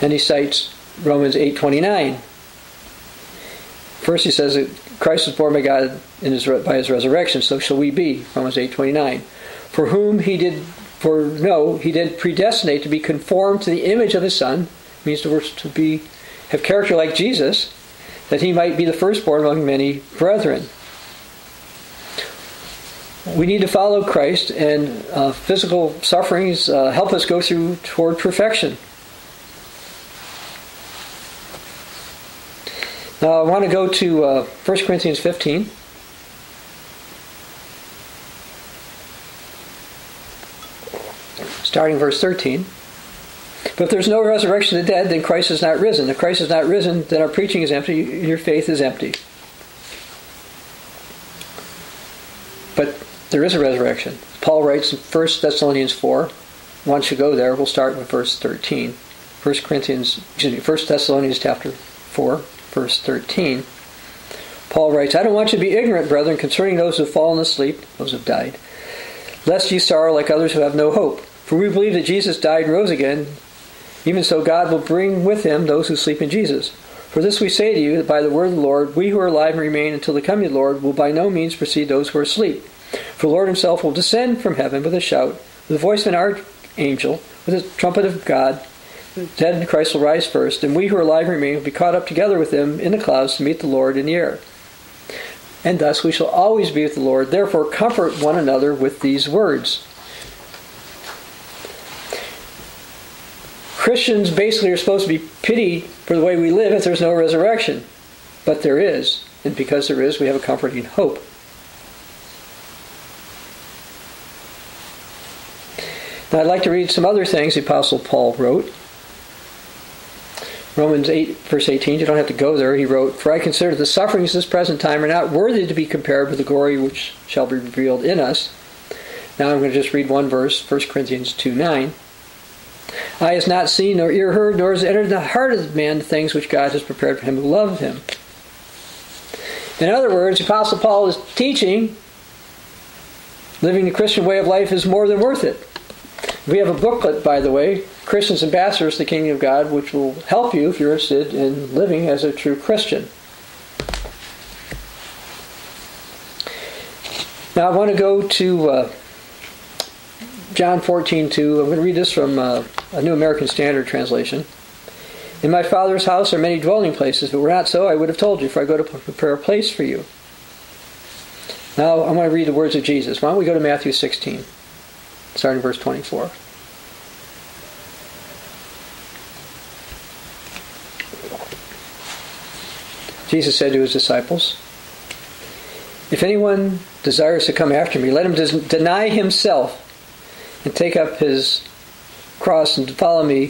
Then he cites Romans 8, 29. First he says that Christ was born by God by his resurrection, so shall we be, Romans 8:29. For whom he did foreknow, he did predestinate to be conformed to the image of his Son, means to be have character like Jesus, that he might be the firstborn among many brethren. We need to follow Christ, and physical sufferings help us go toward perfection. Now I want to go to 1 Corinthians 15. Starting verse 13. But if there's no resurrection of the dead, then Christ is not risen. If Christ is not risen, then our preaching is empty, your faith is empty. But there is a resurrection. Paul writes in 1 Thessalonians 4. Once you go there, we'll start with verse 13. 1 Thessalonians chapter 4. Verse 13, Paul writes, I don't want you to be ignorant, brethren, concerning those who have fallen asleep, those who have died, lest you sorrow like others who have no hope. For we believe that Jesus died and rose again. Even so, God will bring with him those who sleep in Jesus. For this we say to you, that by the word of the Lord, we who are alive and remain until the coming of the Lord will by no means precede those who are asleep. For the Lord himself will descend from heaven with a shout, with the voice of an archangel, with the trumpet of God. Dead in Christ will rise first, and we who are alive and remain will be caught up together with them in the clouds to meet the Lord in the air. And thus we shall always be with the Lord. Therefore comfort one another with these words. Christians basically are supposed to be pitied for the way we live if there's no resurrection. But there is, and because there is, we have a comforting hope. Now I'd like to read some other things the Apostle Paul wrote. Romans 8, verse 18, you don't have to go there. He wrote, For I consider the sufferings of this present time are not worthy to be compared with the glory which shall be revealed in us. Now I'm going to just read one verse, 1 Corinthians 2, 9. Eye has not seen, nor ear heard, nor has entered the heart of man the things which God has prepared for him who loved him. In other words, the Apostle Paul is teaching living the Christian way of life is more than worth it. We have a booklet, by the way, Christians Ambassadors to the Kingdom of God, which will help you if you're interested in living as a true Christian. Now I want to go to John 14:2. I'm going to read this from a New American Standard translation. In my Father's house are many dwelling places. If it were not so, I would have told you, for I go to prepare a place for you. Now, I want to read the words of Jesus. Why don't we go to Matthew 16, starting verse 24. Jesus said to his disciples, if anyone desires to come after me, let him deny himself and take up his cross and follow me.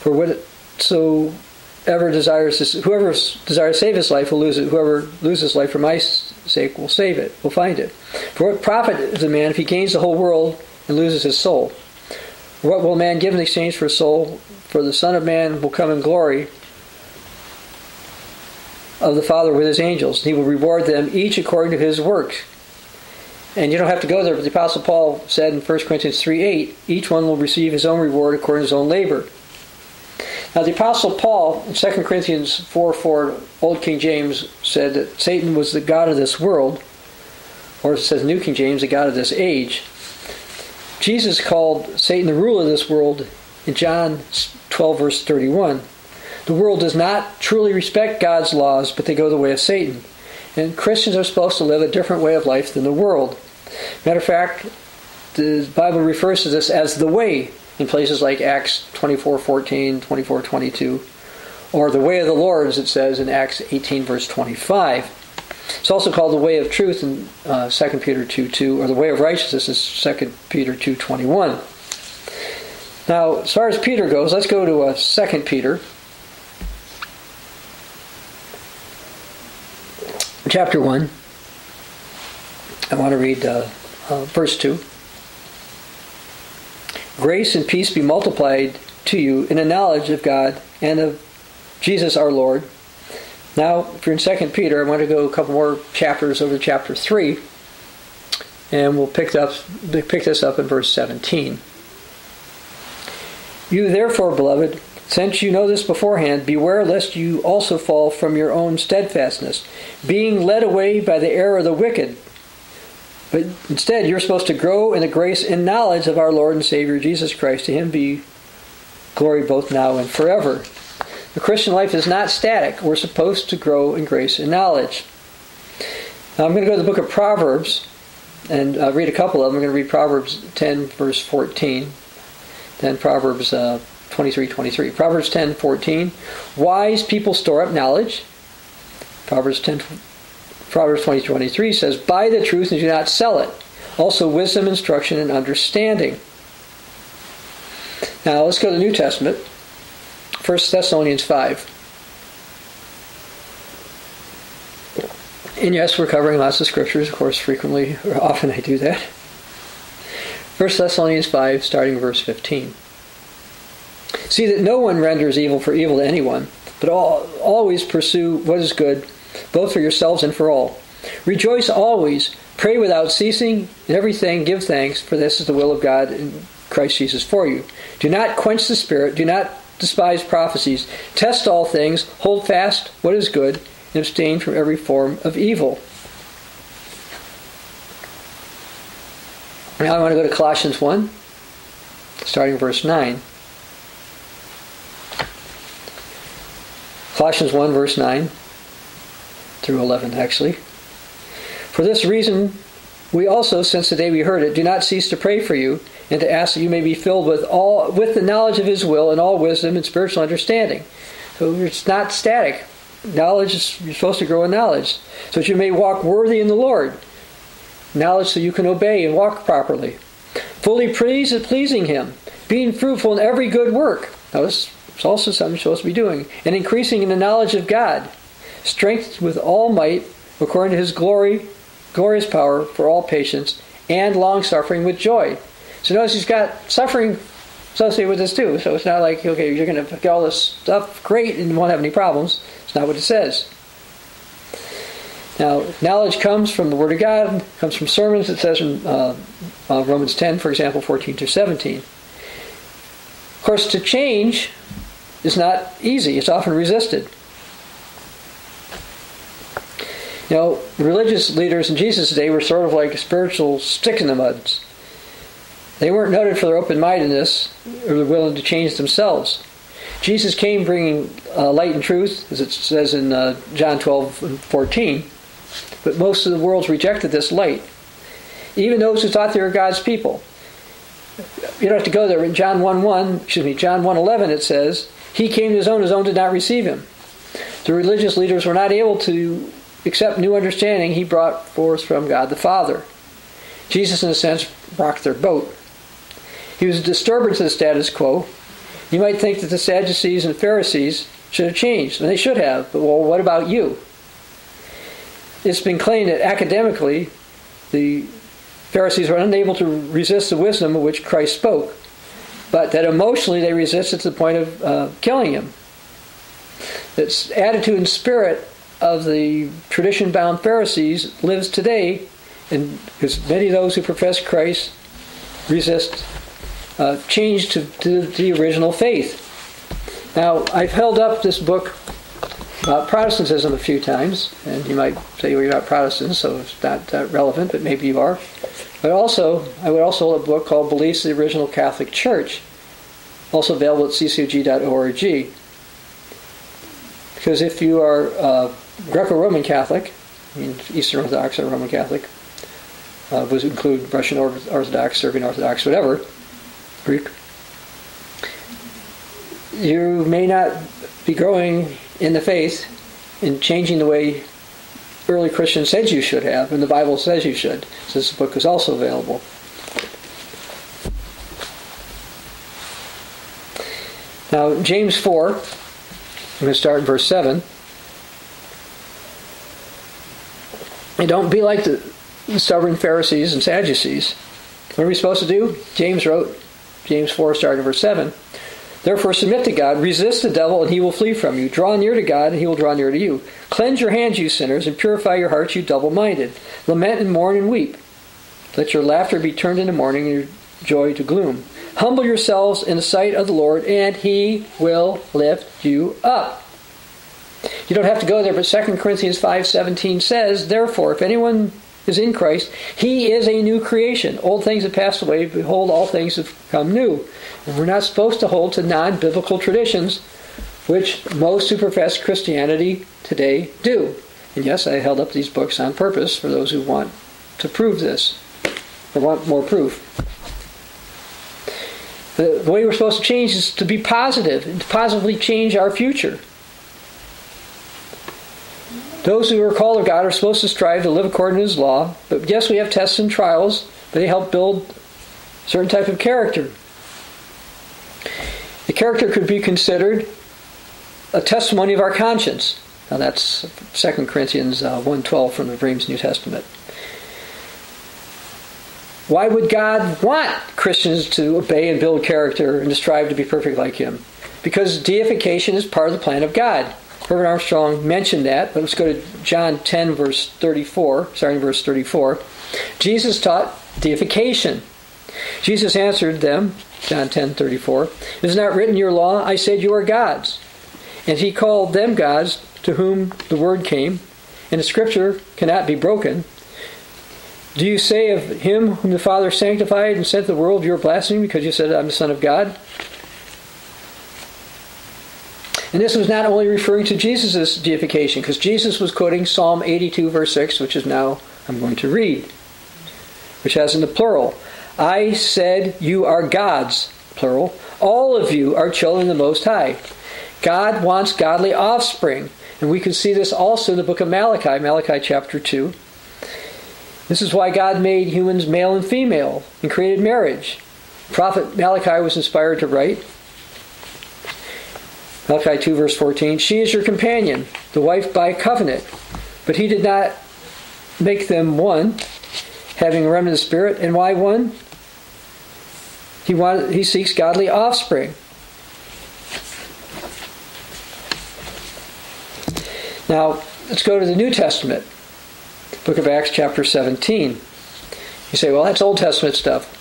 For whatsoever desires to, whoever desires to save his life will lose it. Whoever loses life for my sake will save it, will find it. For what profit is a man if he gains the whole world and loses his soul? What will man give in exchange for his soul? For the Son of Man will come in glory of the Father with his angels. He will reward them each according to his works. And you don't have to go there, but the Apostle Paul said in 1 Corinthians 3:8, each one will receive his own reward according to his own labor. Now the Apostle Paul in 2 Corinthians 4:4, Old King James, said that Satan was the god of this world, or it says New King James, the god of this age. Jesus called Satan the ruler of this world in John 12, verse 31. The world does not truly respect God's laws, but they go the way of Satan. And Christians are supposed to live a different way of life than the world. Matter of fact, the Bible refers to this as the way in places like Acts 24:14, 24:22, or the way of the Lord, as it says in Acts 18, verse 25. It's also called the way of truth in 2 Peter 2:2, or the way of righteousness is 2 Peter 2:21. Now, as far as Peter goes, let's go to 2 Peter. Chapter 1, I want to read verse 2. Grace and peace be multiplied to you in the knowledge of God and of Jesus our Lord. Now, if you're in 2 Peter, I want to go a couple more chapters over to chapter 3, and we'll pick this up in verse 17. You therefore, beloved, since you know this beforehand, beware lest you also fall from your own steadfastness, being led away by the error of the wicked. But instead, you're supposed to grow in the grace and knowledge of our Lord and Savior Jesus Christ. To him be glory both now and forever. The Christian life is not static. We're supposed to grow in grace and knowledge. Now, I'm going to go to the book of Proverbs and read a couple of them. I'm going to read Proverbs 10, verse 14, then Proverbs 23:23. Proverbs 10:14. Wise people store up knowledge. Proverbs 20:23 says, buy the truth and do not sell it. Also wisdom, instruction, and understanding. Now let's go to the New Testament. 1 Thessalonians 5. And yes, we're covering lots of scriptures, of course, frequently or often I do that. 1 Thessalonians 5, starting verse 15. See that no one renders evil for evil to anyone, but always pursue what is good, both for yourselves and for all. Rejoice always, pray without ceasing, in everything give thanks, for this is the will of God in Christ Jesus for you. Do not quench the Spirit, do not despise prophecies, test all things, hold fast what is good, and abstain from every form of evil. Now I want to go to Colossians 1, starting verse 9. Colossians 1, verse 9 through 11, actually. For this reason, we also, since the day we heard it, do not cease to pray for you and to ask that you may be filled with the knowledge of His will and all wisdom and spiritual understanding. So it's not static. Knowledge is, you're supposed to grow in knowledge, so that you may walk worthy in the Lord. Knowledge so you can obey and walk properly. Fully pleasing Him, being fruitful in every good work. Now this it's also something you're supposed to be doing. And increasing in the knowledge of God, strength with all might, according to His glorious power for all patience, and long-suffering with joy. So notice he's got suffering associated with this too. So it's not like, okay, you're going to get all this stuff great and won't have any problems. It's not what it says. Now, knowledge comes from the Word of God, comes from sermons. It says in Romans 10, for example, 14 through 17. Of course, to change is not easy. It's often resisted. You know, religious leaders in Jesus' day were sort of like spiritual sticks in the mud. They weren't noted for their open-mindedness or their willing to change themselves. Jesus came bringing light and truth, as it says in John 12:14. But most of the world's rejected this light. Even those who thought they were God's people. You don't have to go there. In John 1:11 it says, He came to His own did not receive Him. The religious leaders were not able to accept new understanding He brought forth from God the Father. Jesus, in a sense, rocked their boat. He was a disturbance to the status quo. You might think that the Sadducees and Pharisees should have changed, and they should have, but well, what about you? It's been claimed that academically, the Pharisees were unable to resist the wisdom of which Christ spoke, but that emotionally they resisted to the point of killing Him. This attitude and spirit of the tradition-bound Pharisees lives today, and because many of those who profess Christ resist change to the original faith. Now, I've held up this book about Protestantism a few times, and you might say, well, you're not Protestant, so it's not that relevant, but maybe you are. But also, I would also hold a book called Beliefs of the Original Catholic Church, also available at ccog.org. Because if you are Greco-Roman Catholic, I mean Eastern Orthodox or Roman Catholic, which include Russian Orthodox, Serbian Orthodox, whatever, Greek, you may not be growing in the faith and changing the way early Christians said you should have, and the Bible says you should, since the book is also available. Now, James 4, I'm going to start in verse 7. And don't be like the stubborn Pharisees and Sadducees. What are we supposed to do? James wrote, James 4, starting in verse 7. Therefore submit to God, resist the devil, and he will flee from you. Draw near to God, and he will draw near to you. Cleanse your hands, you sinners, and purify your hearts, you double-minded. Lament and mourn and weep. Let your laughter be turned into mourning, and your joy to gloom. Humble yourselves in the sight of the Lord, and He will lift you up. You don't have to go there, but 2 Corinthians 5:17 says, Therefore, if anyone is in Christ, he is a new creation. Old things have passed away, behold, all things have become new. And we're not supposed to hold to non-biblical traditions, which most who profess Christianity today do. And yes, I held up these books on purpose for those who want to prove this, or want more proof. The way we're supposed to change is to be positive, and to positively change our future. Those who are called of God are supposed to strive to live according to His law. But yes, we have tests and trials, but they help build a certain type of character. The character could be considered a testimony of our conscience. Now that's 2 Corinthians 1:12 from the Rheims New Testament. Why would God want Christians to obey and build character and to strive to be perfect like Him? Because deification is part of the plan of God. Herbert Armstrong mentioned that, but let's go to John 10, verse 34. Jesus taught deification. Jesus answered them, John 10:34, It is not written in your law, I said you are gods. And He called them gods to whom the word came, and the scripture cannot be broken. Do you say of Him whom the Father sanctified and sent to the world, you are blaspheming because you said, I'm the Son of God? And this was not only referring to Jesus' deification, because Jesus was quoting Psalm 82, verse 6, which is now I'm going to read, which has in the plural, I said you are gods, plural. All of you are children of the Most High. God wants godly offspring. And we can see this also in the book of Malachi, Malachi chapter 2. This is why God made humans male and female and created marriage. Prophet Malachi was inspired to write, Malachi 2, verse 14, She is your companion, the wife by covenant. But He did not make them one, having a remnant of spirit. And why one? He seeks godly offspring. Now, let's go to the New Testament, book of Acts, chapter 17. You say, well, that's Old Testament stuff.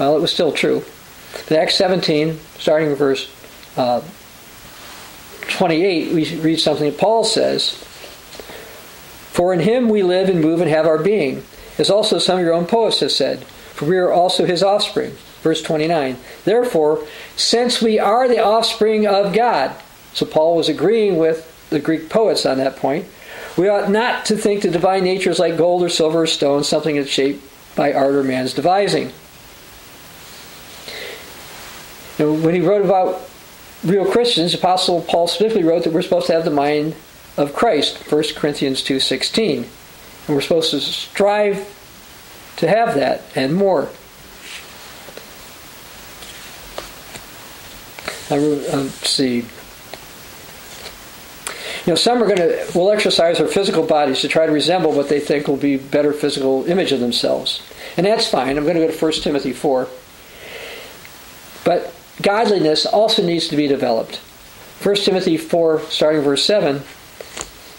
Well, it was still true. But Acts 17, starting with verse 28, we read something that Paul says, For in Him we live and move and have our being, as also some of your own poets have said. for we are also his offspring. Verse 29, therefore, since we are the offspring of God, so Paul was agreeing with the Greek poets on that point, we ought not to think the divine nature is like gold or silver or stone, something that's shaped by art or man's devising. Now, when he wrote about real Christians, the Apostle Paul specifically wrote that we're supposed to have the mind of Christ, 1 Corinthians 2:16. And we're supposed to strive to have that and more. Let's see. You know, some will exercise their physical bodies to try to resemble what they think will be better physical image of themselves. And that's fine. I'm going to go to 1 Timothy 4. But godliness also needs to be developed. 1 Timothy 4, starting verse 7,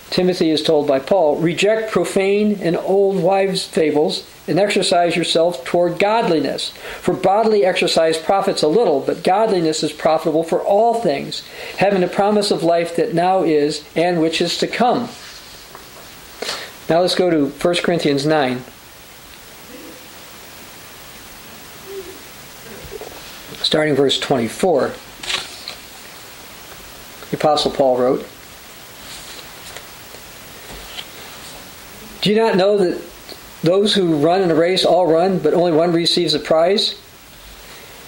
Timothy is told by Paul, reject profane and old wives' fables and exercise yourself toward godliness. For bodily exercise profits a little, but godliness is profitable for all things, having the promise of life that now is and which is to come. Now let's go to 1 Corinthians 9. Starting verse 24, the Apostle Paul wrote, do you not know that those who run in a race all run, but only one receives a prize?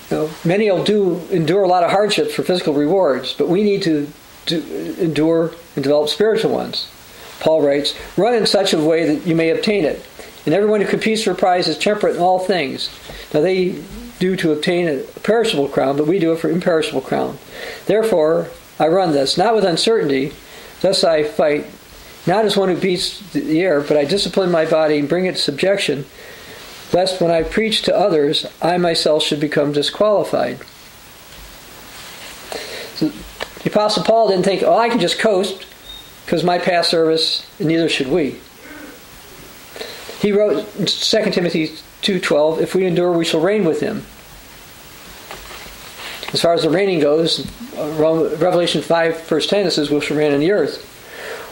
No, many will endure a lot of hardships for physical rewards, but we need to endure and develop spiritual ones. Paul writes, run in such a way that you may obtain it. And everyone who competes for a prize is temperate in all things. Now they do to obtain a perishable crown, but we do it for imperishable crown. Therefore, I run this, not with uncertainty, thus I fight, not as one who beats the air, but I discipline my body and bring it to subjection, lest when I preach to others, I myself should become disqualified. So the Apostle Paul didn't think, oh, I can just coast, because my past service, and neither should we. He wrote in 2 Timothy 2:12, if we endure, we shall reign with him. As far as the reigning goes, Revelation 5, verse 10, it says, we shall reign on the earth.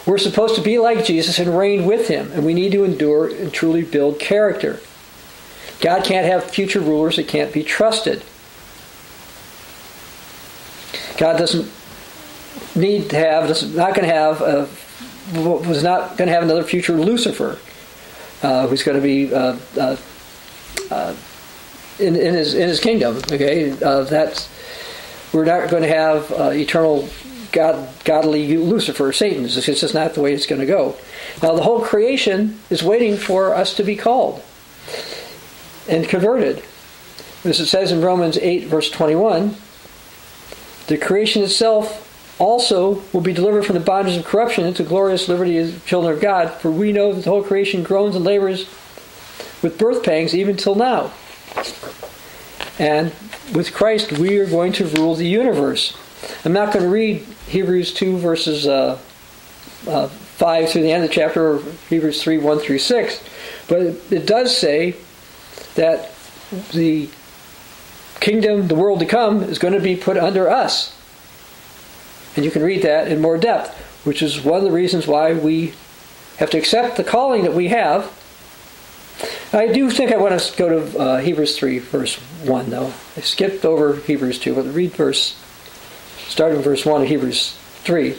We're supposed to be like Jesus and reign with him, and we need to endure and truly build character. God can't have future rulers that can't be trusted. God doesn't need to have, was not going to have another future Lucifer, who's going to be in his kingdom. Okay, we're not going to have eternal godly Lucifer, Satan. It's just not the way it's going to go. Now the whole creation is waiting for us to be called and converted. As it says in Romans 8 verse 21, the creation itself also will be delivered from the bondage of corruption into glorious liberty as children of God, for we know that the whole creation groans and labors with birth pangs even till now. And with Christ, we are going to rule the universe. I'm not going to read Hebrews 2 verses 5 through the end of the chapter, or Hebrews 3, 1 through 6, but it does say that the kingdom, the world to come, is going to be put under us. And you can read that in more depth, which is one of the reasons why we have to accept the calling that we have. I do think I want to go to Hebrews 3, verse 1, though. I skipped over Hebrews 2, but read starting verse 1 of Hebrews 3.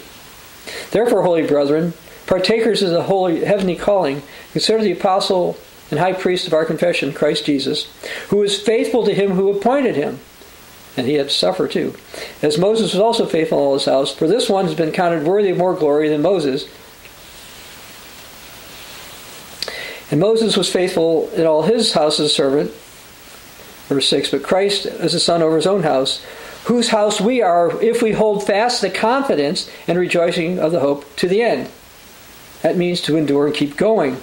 Therefore, holy brethren, partakers of the holy heavenly calling, consider the apostle and high priest of our confession, Christ Jesus, who is faithful to him who appointed him. And he had to suffer too. As Moses was also faithful in all his house, for this one has been counted worthy of more glory than Moses. And Moses was faithful in all his house as a servant. Verse 6, but Christ as a son over his own house, whose house we are if we hold fast the confidence and rejoicing of the hope to the end. That means to endure and keep going.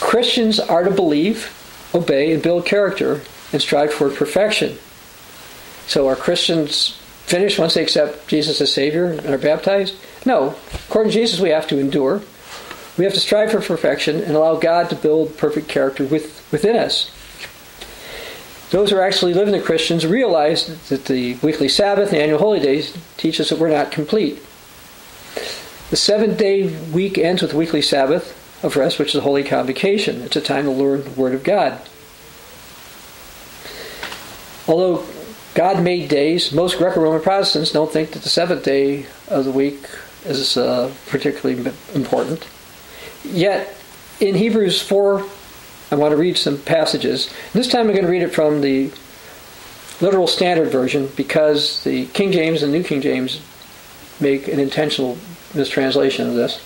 Christians are to believe, obey, and build character and strive toward perfection. So are Christians finished once they accept Jesus as Savior and are baptized? No. According to Jesus, we have to endure. We have to strive for perfection and allow God to build perfect character within us. Those who are actually living the Christians realize that the weekly Sabbath and annual holy days teach us that we're not complete. The seventh-day week ends with weekly Sabbath of rest, which is a holy convocation. It's a time to learn the Word of God. Although God made days, most Greco-Roman Protestants don't think that the seventh day of the week is particularly important. Yet, in Hebrews 4, I want to read some passages. This time I'm going to read it from the Literal Standard Version because the King James and New King James make an intentional mistranslation of this.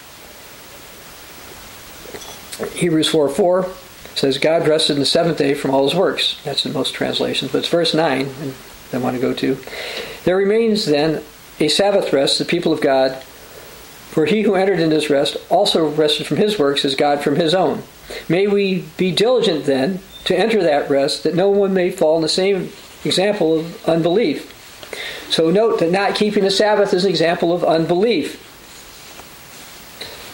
Hebrews 4:4 says, God rested in the seventh day from all his works. That's in most translations, but it's verse 9 and I want to go to. There remains then a Sabbath rest, the people of God, for he who entered into this rest also rested from his works as God from his own. May we be diligent then to enter that rest, that no one may fall in the same example of unbelief. So note that not keeping the Sabbath is an example of unbelief.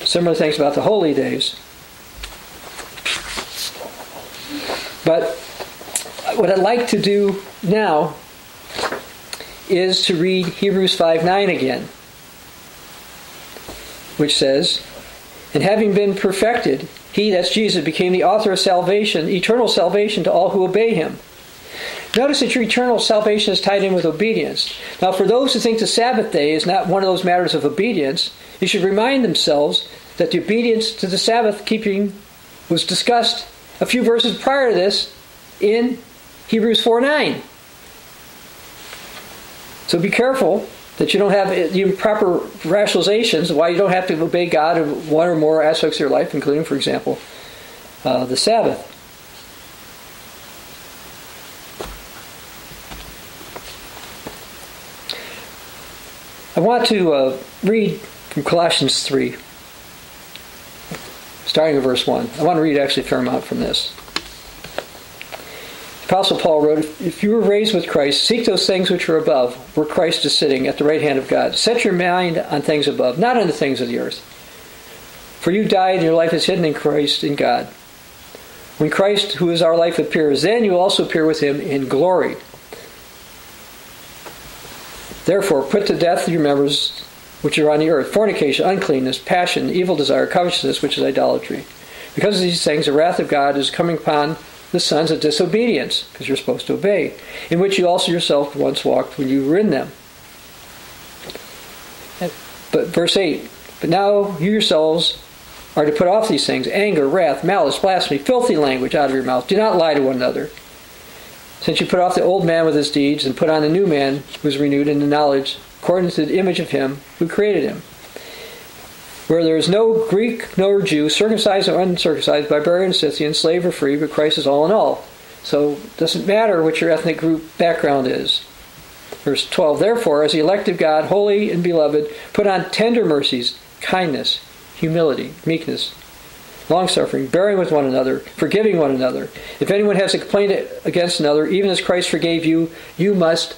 Similar things about the holy days. But what I'd like to do now is to read Hebrews 5:9 again, which says, and having been perfected, he, that's Jesus, became the author of salvation, eternal salvation to all who obey him. Notice that your eternal salvation is tied in with obedience. Now, for those who think the Sabbath day is not one of those matters of obedience, you should remind themselves that the obedience to the Sabbath keeping was discussed a few verses prior to this in Hebrews 4:9. So be careful that you don't have the improper rationalizations of why you don't have to obey God in one or more aspects of your life, including, for example, the Sabbath. I want to read from Colossians 3, starting in verse 1. I want to read actually a fair amount from this. The Apostle Paul wrote, if you were raised with Christ, seek those things which are above, where Christ is sitting at the right hand of God. Set your mind on things above, not on the things of the earth. For you died, and your life is hidden in Christ in God. When Christ, who is our life, appears, then you also appear with him in glory. Therefore, put to death your members which are on the earth, fornication, uncleanness, passion, evil desire, covetousness, which is idolatry. Because of these things, the wrath of God is coming upon the sons of disobedience, because you're supposed to obey, in which you also yourself once walked when you were in them. But verse 8, but now you yourselves are to put off these things, anger, wrath, malice, blasphemy, filthy language out of your mouth. Do not lie to one another. Since you put off the old man with his deeds and put on the new man who is renewed in the knowledge according to the image of him who created him. Where there is no Greek, nor Jew, circumcised or uncircumcised, barbarian, Scythian, slave or free, but Christ is all in all. So it doesn't matter what your ethnic group background is. Verse 12, therefore, as the elect of God, holy and beloved, put on tender mercies, kindness, humility, meekness, long-suffering, bearing with one another, forgiving one another. If anyone has a complaint against another, even as Christ forgave you, you must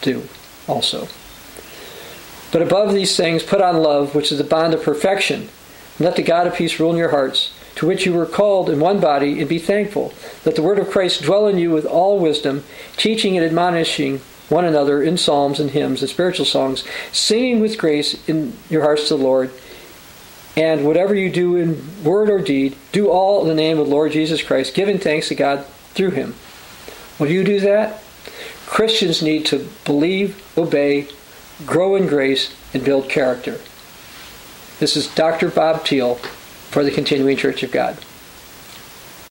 do also. But above these things, put on love, which is the bond of perfection. And let the God of peace rule in your hearts, to which you were called in one body, and be thankful. Let the word of Christ dwell in you with all wisdom, teaching and admonishing one another in psalms and hymns and spiritual songs, singing with grace in your hearts to the Lord. And whatever you do in word or deed, do all in the name of the Lord Jesus Christ, giving thanks to God through him. Will you do that? Christians need to believe, obey, grow in grace, and build character. This is Dr. Bob Thiel for the Continuing Church of God.